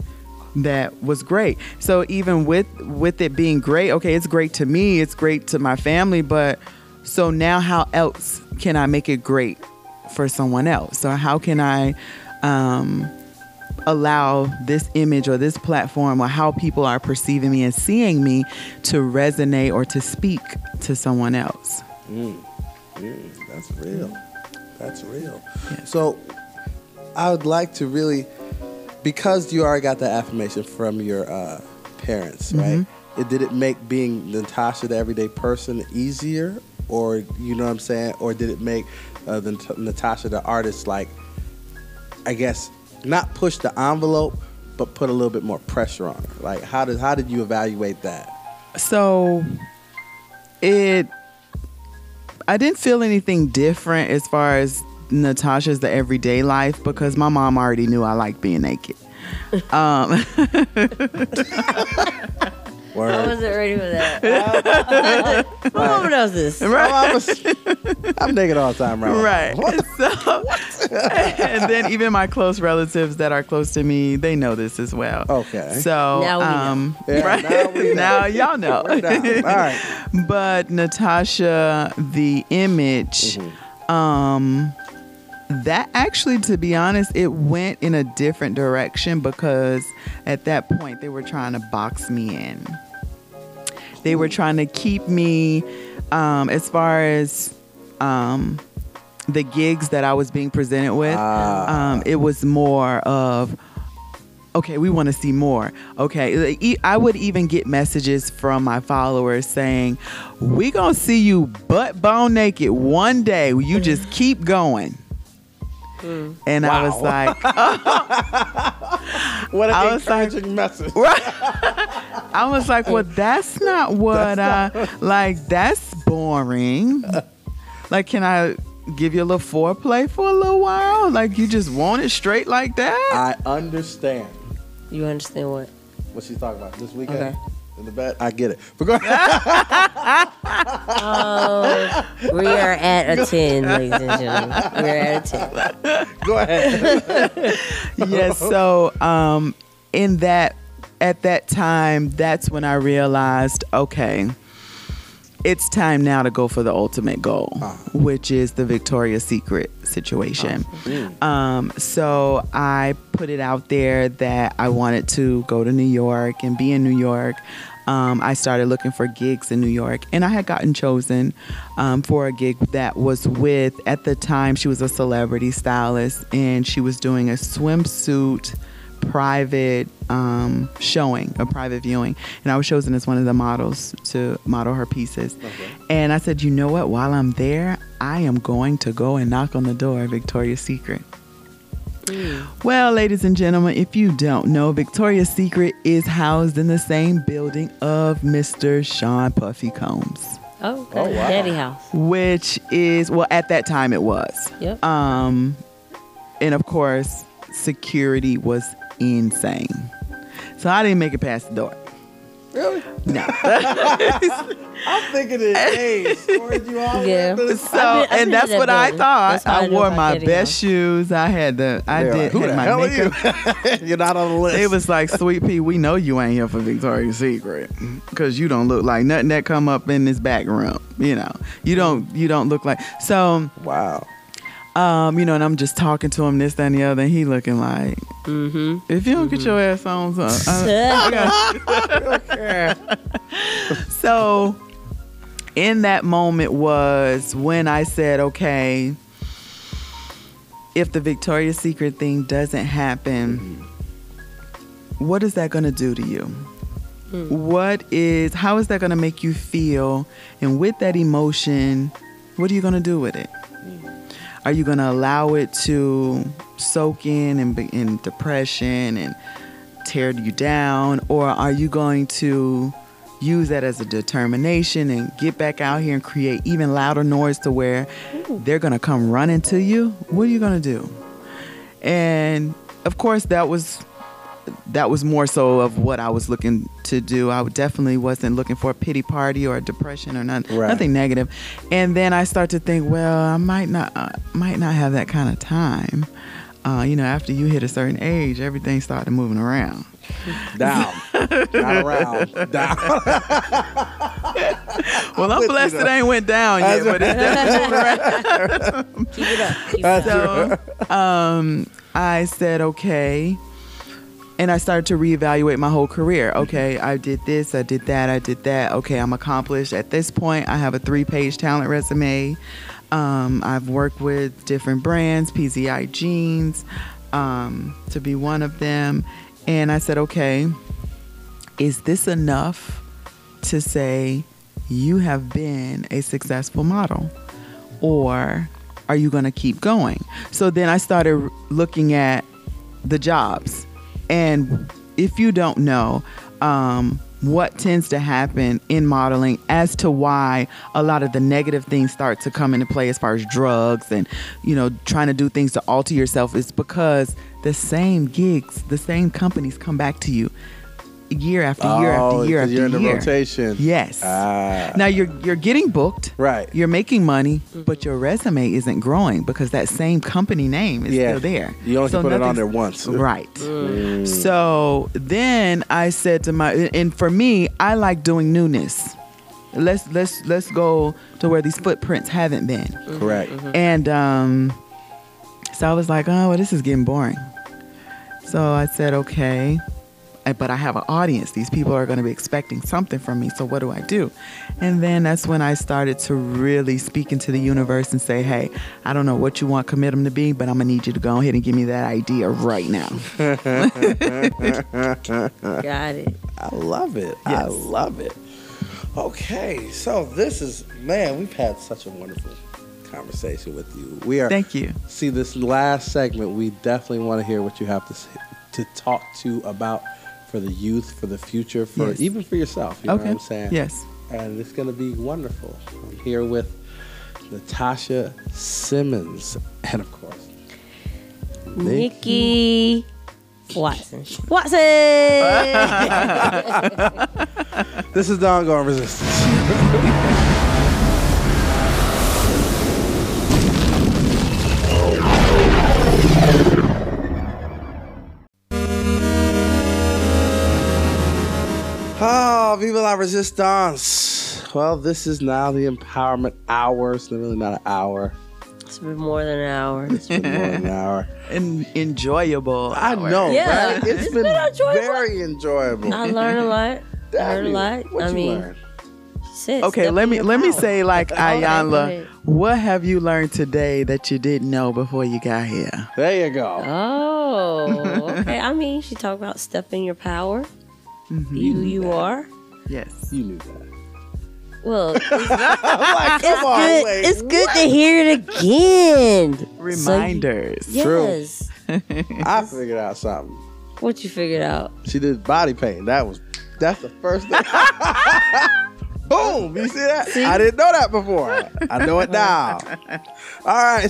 that was great. So even with it being great, okay, it's great to me, it's great to my family, but so now how else can I make it great for someone else? So how can I allow this image or this platform or how people are perceiving me and seeing me to resonate or to speak to someone else? That's real. That's real. Yeah. So I would like to really, because you already got the affirmation from your parents, right? Did it make being Natasha, the everyday person, easier? Or, you know what I'm saying? Or did it make the Natasha, the artist, like, I guess, not push the envelope, but put a little bit more pressure on her? Like, how did you evaluate that? So, I didn't feel anything different as far as Natasha's the everyday life, because my mom already knew I liked being naked. Word. I wasn't ready for that. What else is this? I'm naked all the time, right? Right. What? So, what? And then even my close relatives that are close to me, they know this as well. Okay. So now we know. Yeah, right? Now y'all know. All right. But Natasha, the image, that actually, to be honest, it went in a different direction, because at that point they were trying to box me in. They were trying to keep me, as far as the gigs that I was being presented with, it was more of, okay, we want to see more. Okay, I would even get messages from my followers saying, we gonna see you butt bone naked one day, you just keep going. And wow. I was like, oh. What an encouraging message. Right? I was like, well, that's not what that's boring. Like, can I give you a little foreplay for a little while? Like, you just want it straight like that? I understand. You understand what? What she's talking about this weekend. Okay. In the bed, I get it. We are at a 10, ladies and gentlemen. We're at a 10. Go ahead. Yes. So, at that time, that's when I realized, okay, it's time now to go for the ultimate goal, which is the Victoria's Secret situation. So I put it out there that I wanted to go to New York and be in New York. I started looking for gigs in New York, and I had gotten chosen for a gig that was with, at the time, she was a celebrity stylist, and she was doing a swimsuit private showing, a private viewing, and I was chosen as one of the models to model her pieces. Okay. And I said, you know what, while I'm there, I am going to go and knock on the door of Victoria's Secret. Well, ladies and gentlemen, if you don't know, Victoria's Secret is housed in the same building of Mr. Sean Puffy Combs. Oh, okay. Oh, wow. Daddy house. Which is, well, at that time it was. Yep. And of course, security was insane. So I didn't make it past the door. Really? No. I'm thinking it is. Yeah. And that's what I thought. I wore my best shoes. I had the, I did my makeup. You're not on the list. It was like, Sweet Pea, we know you ain't here for Victoria's Secret, because you don't look like nothing that come up in this back room. You know, you don't look like. So wow. You know, and I'm just talking to him, this, that, and the other, and he looking like, if you don't get your ass on, So in that moment was when I said, okay, if the Victoria's Secret thing doesn't happen, what is that going to do to you? How is that going to make you feel? And with that emotion, what are you going to do with it? Are you going to allow it to soak in and be in depression and tear you down? Or are you going to use that as a determination and get back out here and create even louder noise to where they're going to come running to you? What are you going to do? And, of course, that was that was more so of what I was looking to do. I definitely wasn't looking for a pity party or a depression or nothing, right. Nothing negative. And then I start to think, well, I might not have that kind of time. After you hit a certain age, everything started moving around. Down, not around, down. Well, I'm blessed it ain't went down yet, but it's definitely moving around. Keep it up. So I said, okay. And I started to reevaluate my whole career. Okay, I did this, I did that, I did that. Okay, I'm accomplished. At this point, I have a 3-page talent resume. I've worked with different brands, PZI Jeans, to be one of them. And I said, okay, is this enough to say you have been a successful model? Or are you going to keep going? So then I started looking at the jobs. And if you don't know, what tends to happen in modeling as to why a lot of the negative things start to come into play as far as drugs and, trying to do things to alter yourself is because the same gigs, the same companies come back to you year after year after year after year. You're in the rotation. Yes. Now you're getting booked. Right. You're making money, but your resume isn't growing because that same company name is still there. You only put it on there once. Right. Mm. So then I said to and for me, I like doing newness. Let's go to where these footprints haven't been. Mm-hmm. Correct. Mm-hmm. And so I was like, oh, well, this is getting boring. So I said, okay. But I have an audience. These people are going to be expecting something from me. So what do I do? And then that's when I started to really speak into the universe and say, hey, I don't know what you want Comitem to be, but I'm going to need you to go ahead and give me that idea right now. Got it. I love it. Yes. I love it. Okay. So this is, man, we've had such a wonderful conversation with you. We are. Thank you. See, this last segment, we definitely want to hear what you have to talk to about for the youth, for the future, for even for yourself. You know what I'm saying? Yes. And it's going to be wonderful. I'm here with Natasha Simmons and, of course, Nikki Watson. Watson! This is the Ongoing Resistance. Oh, Viva la Resistance. Well, this is now the empowerment hour. It's really not an hour. It's been more than an hour. It's been more than an hour. An enjoyable hour. I know, yeah, right? It's been enjoyable. Very enjoyable. I learned a lot. I learned a lot. What you learn? Sit, okay, let me say, like Ayanla, what have you learned today that you didn't know before you got here? There you go. Oh, okay. I mean, she talked about stepping your power. Mm-hmm. You are? Yes. You knew that. Well, it's good to hear it again. Reminders. So yes. True. I figured out something. What you figured out? She did body paint. That's the first thing. Boom. You see that? See? I didn't know that before. I know it now. All right.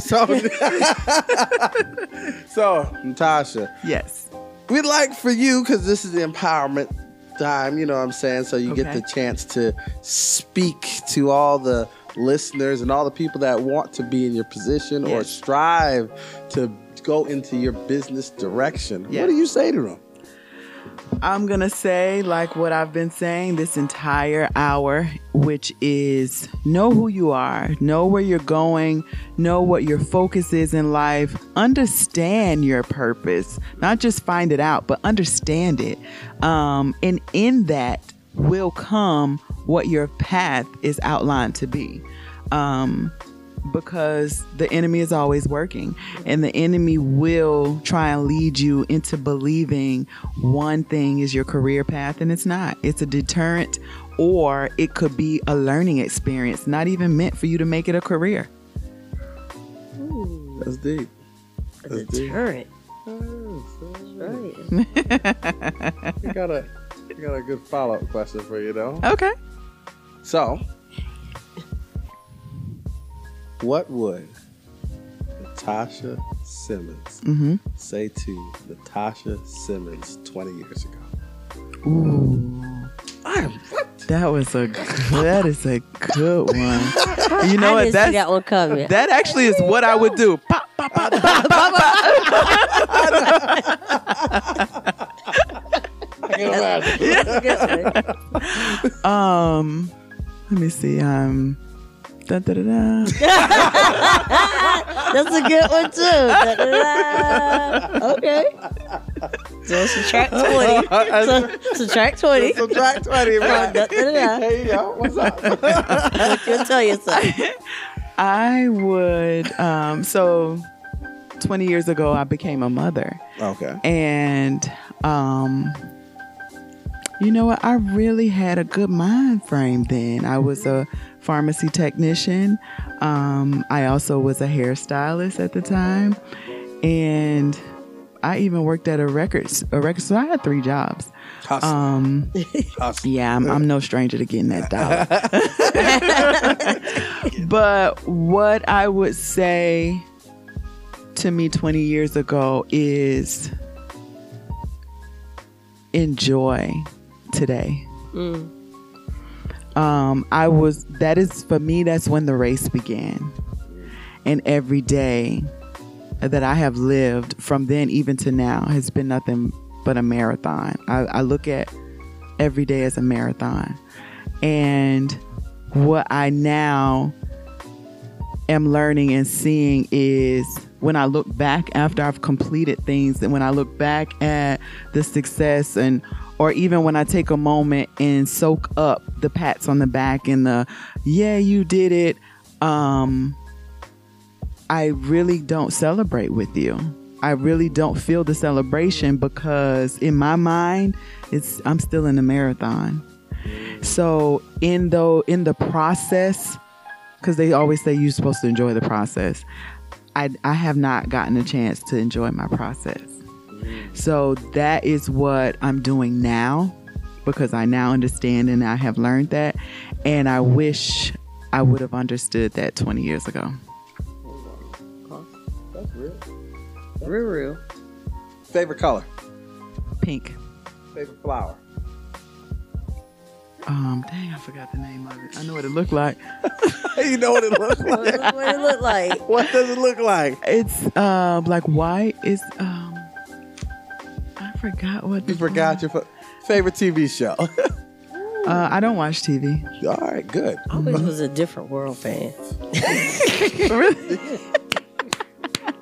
So, Natasha. Yes. We'd like for you, because this is the empowerment time, you know what I'm saying? So you get the chance to speak to all the listeners and all the people that want to be in your position or strive to go into your business direction. Yes. What do you say to them? I'm going to say, like what I've been saying this entire hour, which is know who you are, know where you're going, know what your focus is in life, understand your purpose, not just find it out, but understand it. And in that will come what your path is outlined to be. Because the enemy is always working, and the enemy will try and lead you into believing one thing is your career path, and it's not. It's a deterrent, or it could be a learning experience, not even meant for you to make it a career. Ooh, that's deep. That's a deterrent. That's right. I got a good follow-up question for you, though. Okay. So, what would Natasha Simmons, say to Natasha Simmons 20 years ago. Ooh. What? That is a good one. You know what? That actually is what I would do. Pop, pop, pop, pop, pop, pop. Let me see. Da, da, da, da. That's a good one too. Da, da, da. Okay. So subtract 20. Subtract 20. Subtract 20. Da, da, da, da. Hey yo, what's up? You'll tell yourself. I would. So, 20 years ago, I became a mother. Okay. And you know what? I really had a good mind frame then. I was a pharmacy technician. I also was a hairstylist at the time, and I even worked at a record. So I had three jobs. Yeah, I'm no stranger to getting that dollar. But what I would say to me 20 years ago is enjoy today. For me, that's when the race began. And every day that I have lived from then even to now has been nothing but a marathon. I look at every day as a marathon. And what I now am learning and seeing is when I look back after I've completed things, and when I look back at the success, and or even when I take a moment and soak up the pats on the back and the, yeah, you did it. I really don't celebrate with you. I really don't feel the celebration because in my mind, I'm still in the marathon. So in the process, because they always say you're supposed to enjoy the process, I have not gotten a chance to enjoy my process. So that is what I'm doing now, because I now understand and I have learned that. And I wish I would have understood that 20 years ago. That's real. That's real, real. Favorite color? Pink. Favorite flower? Dang, I forgot the name of it. I know what it looked like. You know what it looked like? What it looked like? What does it look like? It's like white. It's I forgot what. You forgot your favorite TV show. I don't watch TV. All right, good. I always was a Different World fan. Really?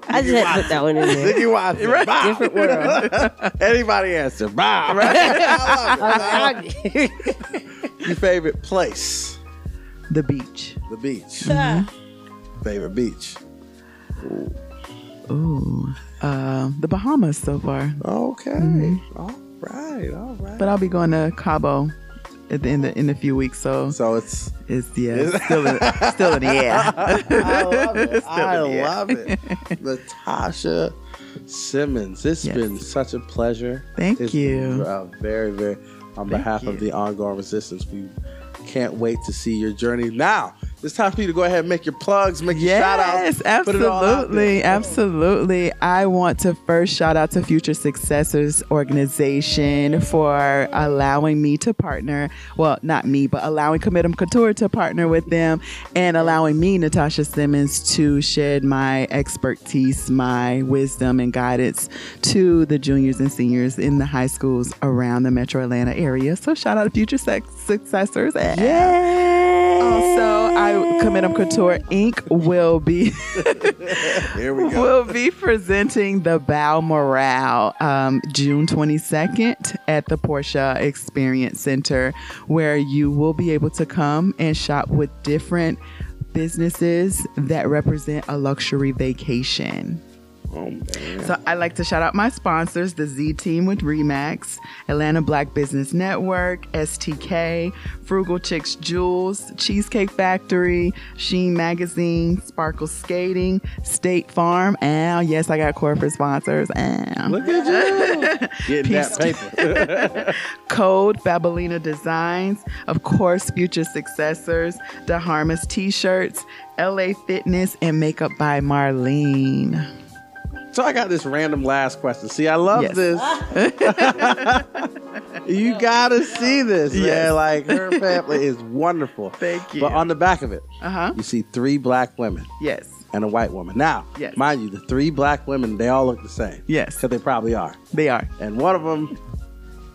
I just had to put that one in there. Nikki Watson. Right. Different World. Anybody answer. Bob. Right? I love it. Your favorite place? The beach. The beach. Mm-hmm. Favorite beach? Ooh. The Bahamas so far. Okay. Mm-hmm. All right. But I'll be going to Cabo in a few weeks, so it's still in the air. I love it. Natasha Simmons, it's been such a pleasure. Thank you. Very, very. On behalf of the Ongoing Resistance, we can't wait to see your journey. Now, it's time for you to go ahead and make your plugs, make your shout-outs. Yes, absolutely, absolutely. I want to first shout out to Future Successors organization for allowing me to partner. Well, not me, but allowing Comitem Couture to partner with them and allowing me, Natasha Simmons, to shed my expertise, my wisdom and guidance to the juniors and seniors in the high schools around the Metro Atlanta area. So shout out to Future Successors. Yay! Also, Comitem Couture Inc. will be will be presenting the Balmoral June 22nd at the Porsche Experience Center, where you will be able to come and shop with different businesses that represent a luxury vacation. Oh, so I like to shout out my sponsors, the Z Team with REMAX, Atlanta Black Business Network, STK, Frugal Chicks Jewels, Cheesecake Factory, Sheen Magazine, Sparkle Skating, State Farm, and yes, I got corporate sponsors. And look at you. Getting that paper. Code Babalina Designs, of course, Future Successors, DeHarmus T-Shirts, LA Fitness, and Makeup by Marlene. So I got this random last question. See, I love this. You gotta see this, man. Like, her family is wonderful. Thank you. But on the back of it, you see three black women. Yes. And a white woman. Now, mind you, the three black women, they all look the same. Yes. Because they probably are. They are. And one of them,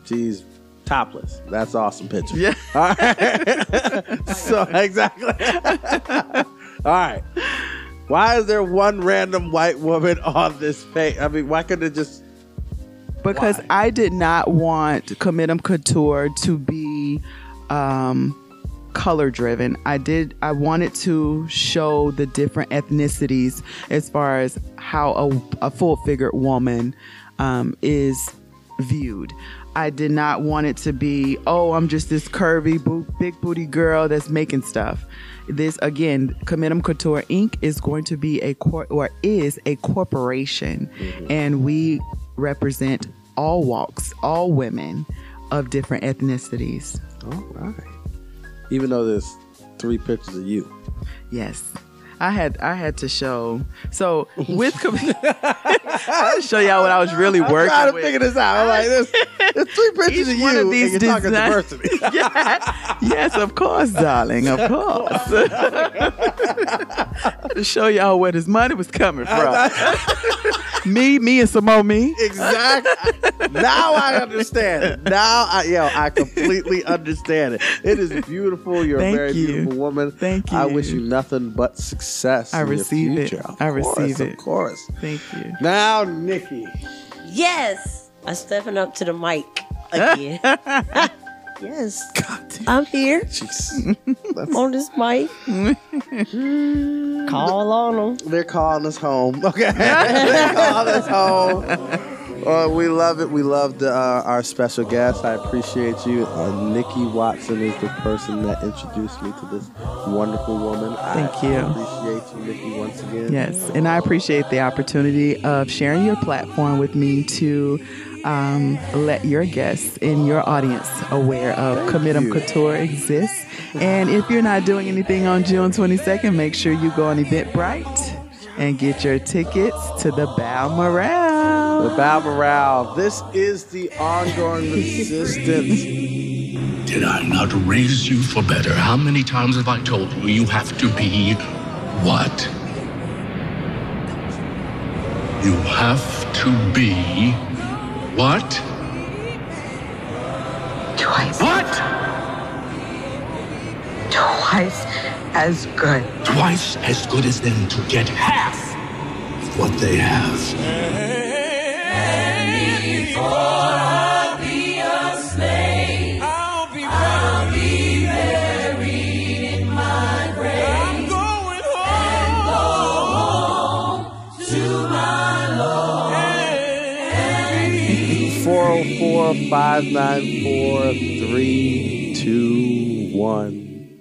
she's topless. That's an awesome picture. Yeah. All right. So, exactly. All right. Why is there one random white woman on this page? I mean, why couldn't it just... Because I did not want Comitem Couture to be color driven. I wanted to show the different ethnicities as far as how a full figured woman is viewed. I did not want it to be, oh, I'm just this curvy, big booty girl that's making stuff. This, again, Comitem Couture Inc. is going to be a corporation, and we represent all walks, all women of different ethnicities. All right. Even though there's three pictures of you. Yes. I had to show. So with I had to show y'all what I was really working with. I'm trying to figure this out. I'm like, there's three pictures of you of these and you're talking diversity. Yes, of course, darling. Of course. I had to show y'all where this money was coming from. me and some more me. Exactly. Now I understand it. Now I completely understand it. It is beautiful. You're a very beautiful woman. Thank you. I wish you nothing but success. I receive it. Of course. Thank you. Now, Nikki. Yes. I'm stepping up to the mic again. Yes. God damn. I'm here. I'm on this mic. Call on them. They're calling us home. Okay. They're calling us home. Oh, we love it. We love our special guest. I appreciate you. Nikki Watson is the person that introduced me to this wonderful woman. Thank you. I appreciate you, Nikki, once again. Yes, and I appreciate the opportunity of sharing your platform with me to let your guests in your audience aware of Comitem Couture exists. And if you're not doing anything on June 22nd, make sure you go on Eventbrite and get your tickets to the Balmoral. The Balmoral. This is the ongoing resistance. Did I not raise you for better? How many times have I told you you have to be what? You have to be what? Twice. What? Twice as good. Twice as good as them to get half of what they have. Before I be a slave, I'll be buried in my grave. I'm going home and go home to my Lord. Hey. 404-594-3210